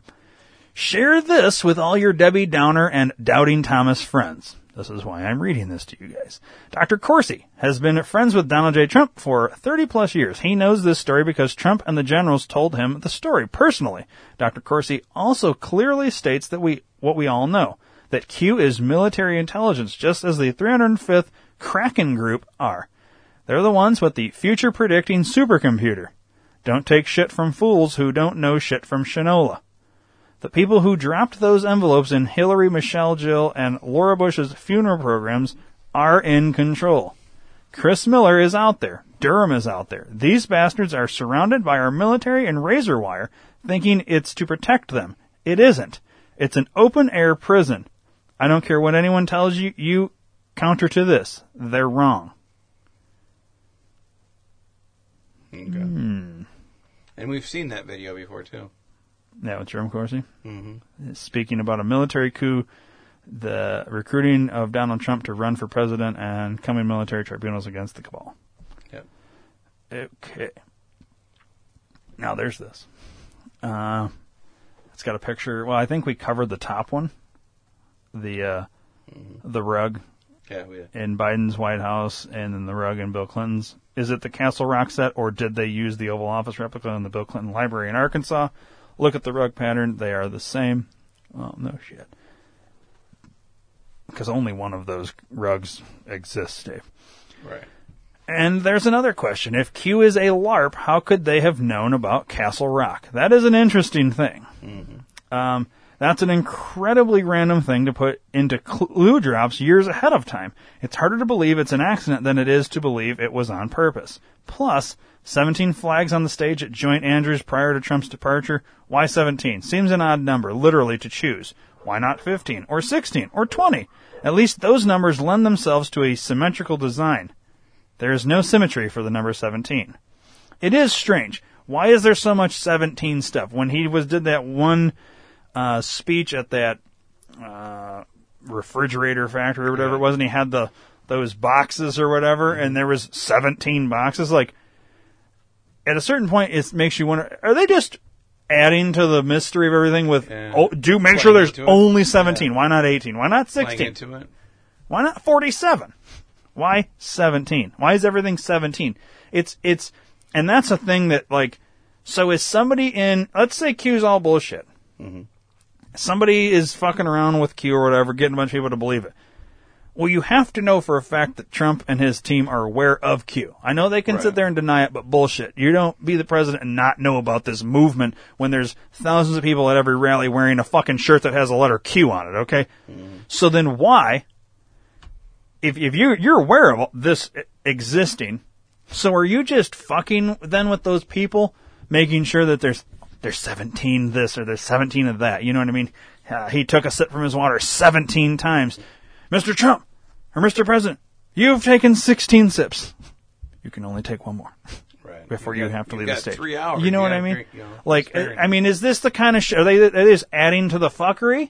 Share this with all your Debbie Downer and Doubting Thomas friends. This is why I'm reading this to you guys. Dr. Corsi has been friends with Donald J. Trump for 30-plus years. He knows this story because Trump and the generals told him the story personally. Dr. Corsi also clearly states that what we all know, that Q is military intelligence, just as the 305th Kraken Group are. They're the ones with the future-predicting supercomputer. Don't take shit from fools who don't know shit from Shinola. The people who dropped those envelopes in Hillary, Michelle, Jill, and Laura Bush's funeral programs are in control. Chris Miller is out there. Durham is out there. These bastards are surrounded by our military and razor wire, thinking it's to protect them. It isn't. It's an open-air prison. I don't care what anyone tells you, you counter to this. They're wrong. Okay. And we've seen that video before, too. Yeah, with Jerome Corsi. Mm-hmm. Speaking about a military coup, the recruiting of Donald Trump to run for president, and coming military tribunals against the cabal. Yep. Okay. Now there's this. It's got a picture. Well, I think we covered the top one, the rug. Yeah, we did. In Biden's White House, and then the rug in Bill Clinton's. Is it the Castle Rock set, or did they use the Oval Office replica in the Bill Clinton Library in Arkansas? Look at the rug pattern. They are the same. Oh, no shit. Because only one of those rugs exists, Dave. Right. And there's another question. If Q is a LARP, how could they have known about Castle Rock? That is an interesting thing. Mm-hmm. That's an incredibly random thing to put into clue drops years ahead of time. It's harder to believe it's an accident than it is to believe it was on purpose. Plus, 17 flags on the stage at Joint Andrews prior to Trump's departure. Why 17? Seems an odd number, literally, to choose. Why not 15 or 16 or 20? At least those numbers lend themselves to a symmetrical design. There is no symmetry for the number 17. It is strange. Why is there so much 17 stuff? When he did that one speech at that refrigerator factory or whatever it was, and he had those boxes or whatever, and there was 17 boxes, like, at a certain point, it makes you wonder, are they just adding to the mystery of everything with, make sure there's only 17. Yeah. Why not 18? Why not 16? Why not 47? Why 17? Why is everything 17? It's, and that's a thing that, like, so is somebody in, let's say Q's all bullshit. Mm-hmm. Somebody is fucking around with Q or whatever, getting a bunch of people to believe it. Well, you have to know for a fact that Trump and his team are aware of Q. I know they can sit there and deny it, but bullshit. You don't be the president and not know about this movement when there's thousands of people at every rally wearing a fucking shirt that has a letter Q on it, okay? Mm. So then why, if you're aware of this existing, so are you just fucking then with those people, making sure that there's 17 this or there's 17 of that? You know what I mean? He took a sip from his water 17 times. Mr. Trump, or Mr. President, you've taken 16 sips. You can only take one more before you have to leave the stage. 3 hours. You know what I mean? Is this the kind of shit? Are they just adding to the fuckery?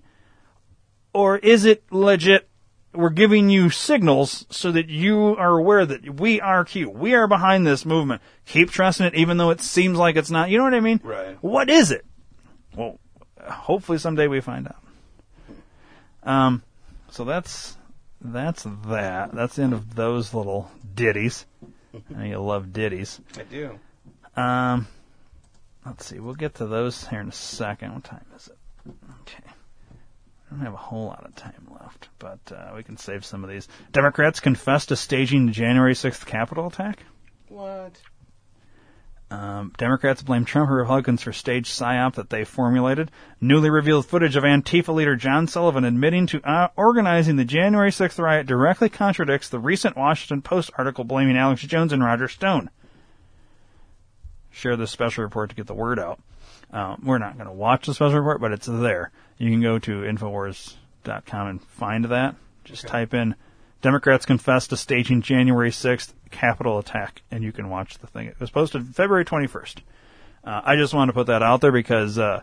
Or is it legit, we're giving you signals so that you are aware that we are Q. We are behind this movement. Keep trusting it even though it seems like it's not. You know what I mean? Right. What is it? Well, hopefully someday we find out. So that's that. That's the end of those little ditties. I know you love ditties. I do. Let's see. We'll get to those here in a second. What time is it? Okay. I don't have a whole lot of time left, but we can save some of these. Democrats confess to staging the January 6th Capitol attack. What? Democrats blame Trump and Republicans for staged psyop that they formulated. Newly revealed footage of Antifa leader John Sullivan admitting to organizing the January 6th riot directly contradicts the recent Washington Post article blaming Alex Jones and Roger Stone. Share this special report to get the word out. We're not going to watch the special report, but it's there. You can go to Infowars.com and find that. Just type in Democrats confess to staging January 6th Capitol attack, and you can watch the thing. It was posted February 21st. I just want to put that out there because, they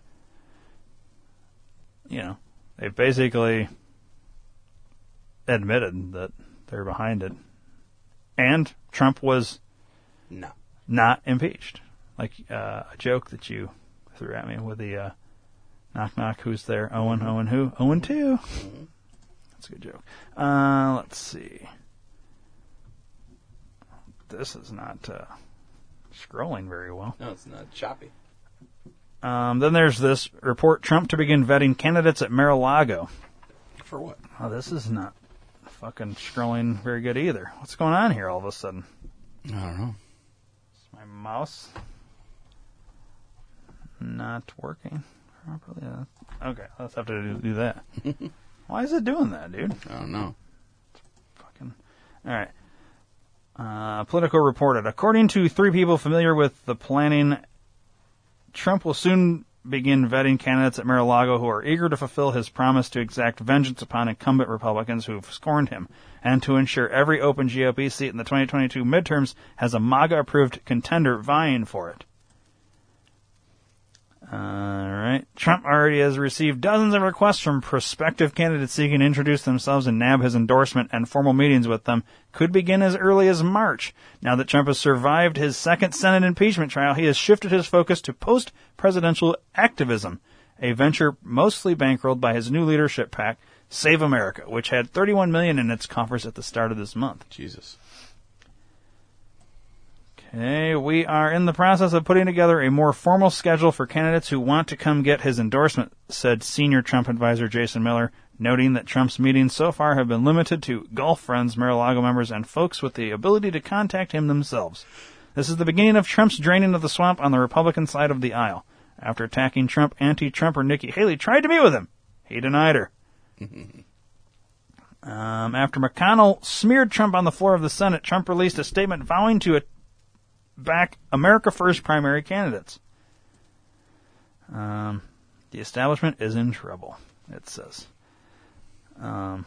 basically admitted that they're behind it. And Trump was not impeached. Like a joke that you threw at me with the knock knock, who's there? Owen who? Owen too. That's a good joke. Let's see. This is not scrolling very well. No, it's not choppy. Then there's this report, Trump to begin vetting candidates at Mar-a-Lago. For what? Oh, this is not fucking scrolling very good either. What's going on here all of a sudden? I don't know. Is my mouse not working properly? Okay, let's have to do that. Why is it doing that, dude? I don't know. It's fucking... All right. Politico reported, according to three people familiar with the planning, Trump will soon begin vetting candidates at Mar-a-Lago who are eager to fulfill his promise to exact vengeance upon incumbent Republicans who have scorned him, and to ensure every open GOP seat in the 2022 midterms has a MAGA-approved contender vying for it. All right. Trump already has received dozens of requests from prospective candidates seeking to introduce themselves and nab his endorsement, and formal meetings with them could begin as early as March. Now that Trump has survived his second Senate impeachment trial, he has shifted his focus to post-presidential activism, a venture mostly bankrolled by his new leadership pack, Save America, which had $31 million in its coffers at the start of this month. Jesus. Hey, we are in the process of putting together a more formal schedule for candidates who want to come get his endorsement, said senior Trump advisor Jason Miller, noting that Trump's meetings so far have been limited to golf friends, Mar-a-Lago members, and folks with the ability to contact him themselves. This is the beginning of Trump's draining of the swamp on the Republican side of the aisle. After attacking Trump, anti-Trumper Nikki Haley tried to meet with him. He denied her. After McConnell smeared Trump on the floor of the Senate, Trump released a statement vowing to back America First primary candidates. The establishment is in trouble, it says. The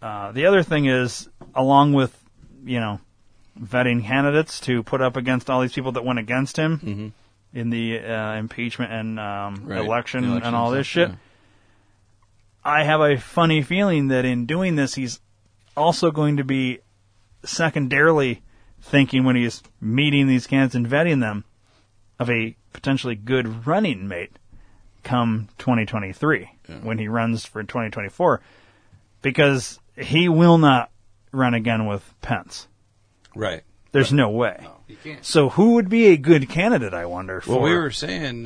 other thing is, along with, vetting candidates to put up against all these people that went against him in the impeachment and election and all this shit, yeah. I have a funny feeling that in doing this, he's also going to be secondarily thinking, when he's meeting these candidates and vetting them, of a potentially good running mate come 2023, when he runs for 2024, because he will not run again with Pence. Right. There's no way. No, he can't. So who would be a good candidate, I wonder? Well, we were saying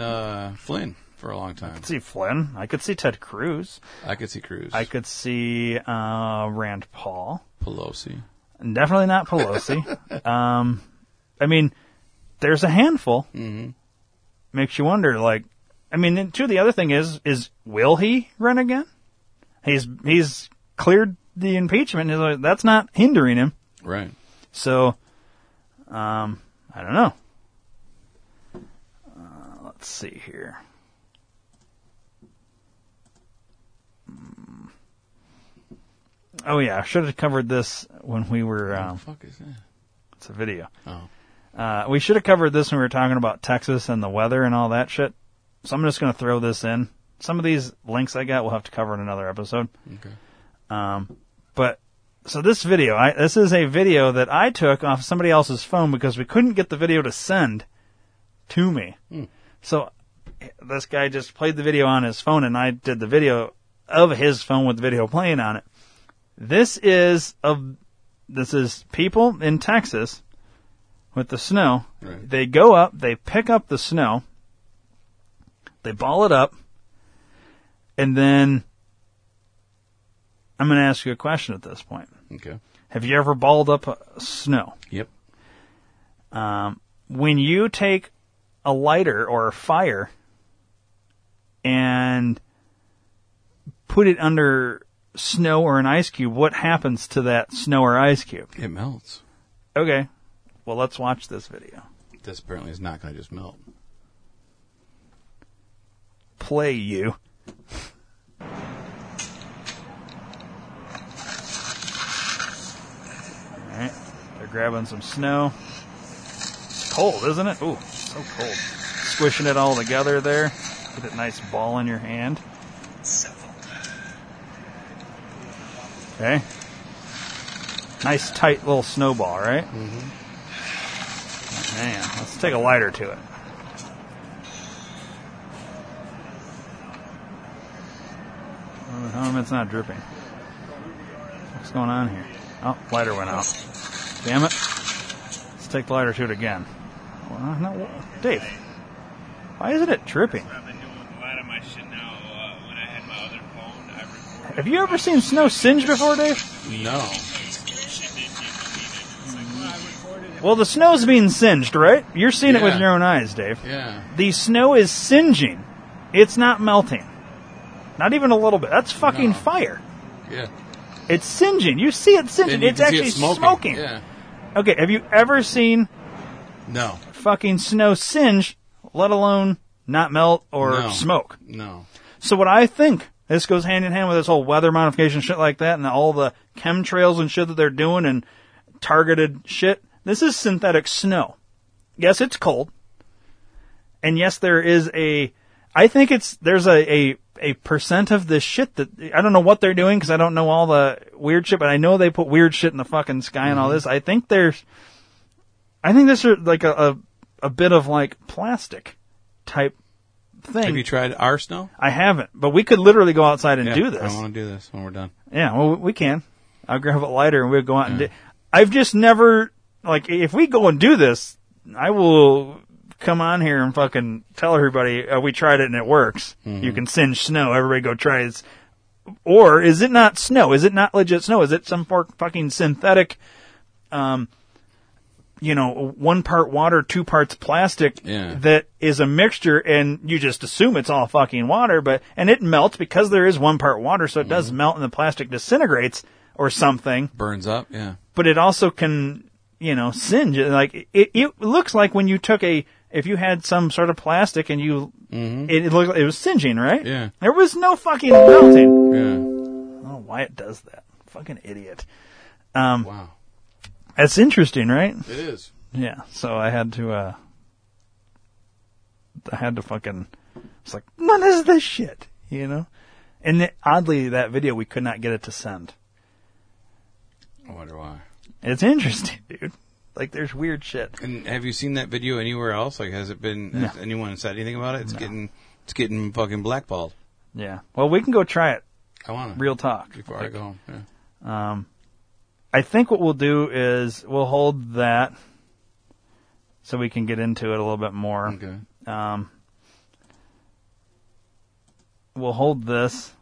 Flynn for a long time. I could see Flynn. I could see Ted Cruz. I could see Cruz. I could see Rand Paul. Pelosi. Definitely not Pelosi. There's a handful. Mm-hmm. Makes you wonder, the other thing is will he run again? He's cleared the impeachment. That's not hindering him. Right. So, I don't know. Let's see here. Oh, yeah, I should have covered this when we were... What the fuck is that? It's a video. Oh. We should have covered this when we were talking about Texas and the weather and all that shit. So I'm just going to throw this in. Some of these links I got we'll have to cover in another episode. Okay. This video, this is a video that I took off somebody else's phone because we couldn't get the video to send to me. Mm. So this guy just played the video on his phone, and I did the video of his phone with the video playing on it. This is people in Texas with the snow. Right. They go up, they pick up the snow, they ball it up, and then I'm going to ask you a question at this point. Okay. Have you ever balled up snow? Yep. When you take a lighter or a fire and put it under snow or an ice cube, what happens to that snow or ice cube? It melts. Okay. Well, let's watch this video. This apparently is not going to just melt. Play you. Alright. They're grabbing some snow. It's cold, isn't it? Ooh, so cold. Squishing it all together there. Get that nice ball in your hand. Okay. Nice tight little snowball, right? Mm-hmm. Man, let's take a lighter to it. home, it's not dripping. What's going on here? Oh, lighter went out. Damn it. Let's take the lighter to it again. Well, no, Dave, why isn't it dripping? Have you ever seen snow singe before, Dave? No. Well, the snow's being singed, right? You're seeing it with your own eyes, Dave. Yeah. The snow is singeing. It's not melting. Not even a little bit. That's fucking fire. Yeah. It's singeing. You see it singeing. It's actually smoking. Yeah. Okay, have you ever seen fucking snow singe, let alone not melt or smoke? No. So what I think, this goes hand in hand with this whole weather modification shit like that and all the chemtrails and shit that they're doing and targeted shit. This is synthetic snow. Yes, it's cold. And yes, there is a... I think it's there's a percent of this shit that... I don't know what they're doing because I don't know all the weird shit, but I know they put weird shit in the fucking sky and all this. I think there's... I think this is like a bit of like plastic type thing. Have you tried our snow? I haven't, but we could literally go outside and do this. I want to do this when we're done. Yeah, well, we can. I'll grab a lighter and we'll go out and do... I've just never... Like, if we go and do this, I will come on here and fucking tell everybody, we tried it and it works. Mm-hmm. You can singe snow. Everybody go try it. Or is it not snow? Is it not legit snow? Is it some fucking synthetic, you know, one part water, two parts plastic that is a mixture and you just assume it's all fucking water, but, and it melts because there is one part water, so it does melt and the plastic disintegrates or something. Burns up, yeah. But it also can... You know, singe. Like it looks like when you took if you had some sort of plastic and you, it looked like it was singeing, right? Yeah. There was no fucking melting. Yeah. I don't know why it does that. Fucking idiot. Wow. That's interesting, right? It is. Yeah. So I had to fucking. It's like, what is this shit? You know. And oddly, that video we could not get it to send. I wonder why. It's interesting, dude. Like, there's weird shit. And have you seen that video anywhere else? Like, has it been... No. Has anyone said anything about it? It's getting fucking blackballed. Yeah. Well, we can go try it. I want to. Real talk. Before I go home, yeah. I think what we'll do is we'll hold that so we can get into it a little bit more. Okay. We'll hold this.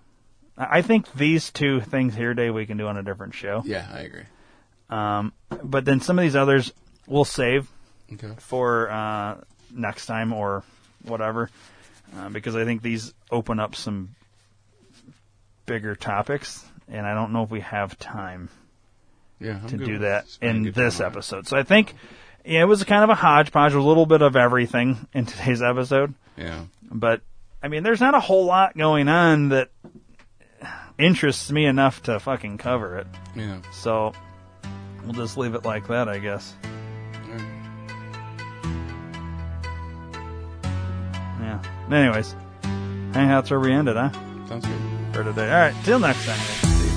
I think these two things here today we can do on a different show. Yeah, I agree. But then some of these others we'll save for next time or whatever, because I think these open up some bigger topics, and I don't know if we have time to do that in this episode. So I think it was kind of a hodgepodge, a little bit of everything in today's episode. Yeah. But, I mean, there's not a whole lot going on that interests me enough to fucking cover it. Yeah. So... We'll just leave it like that, I guess. Right. Yeah. Anyways, I think that's where we ended, huh? Sounds good. For today. All right, till next time. See you.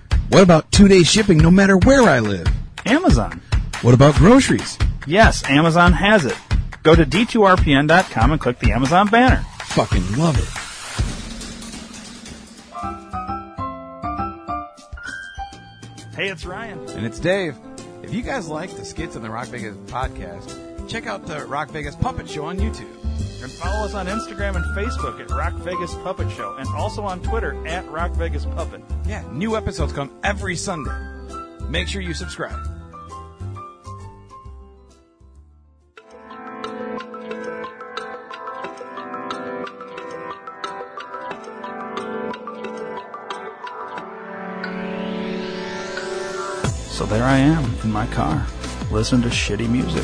What about 2-day shipping no matter where I live? Amazon. What about groceries? Yes, Amazon has it. Go to d2rpn.com and click the Amazon banner. Fucking love it. Hey, it's Ryan. And it's Dave. If you guys like the skits on the Rock Vegas podcast, check out the Rock Vegas Puppet Show on YouTube. And follow us on Instagram and Facebook at Rock Vegas Puppet Show, and also on Twitter at Rock Vegas Puppet. Yeah, new episodes come every Sunday. Make sure you subscribe. So there I am in my car, listening to shitty music.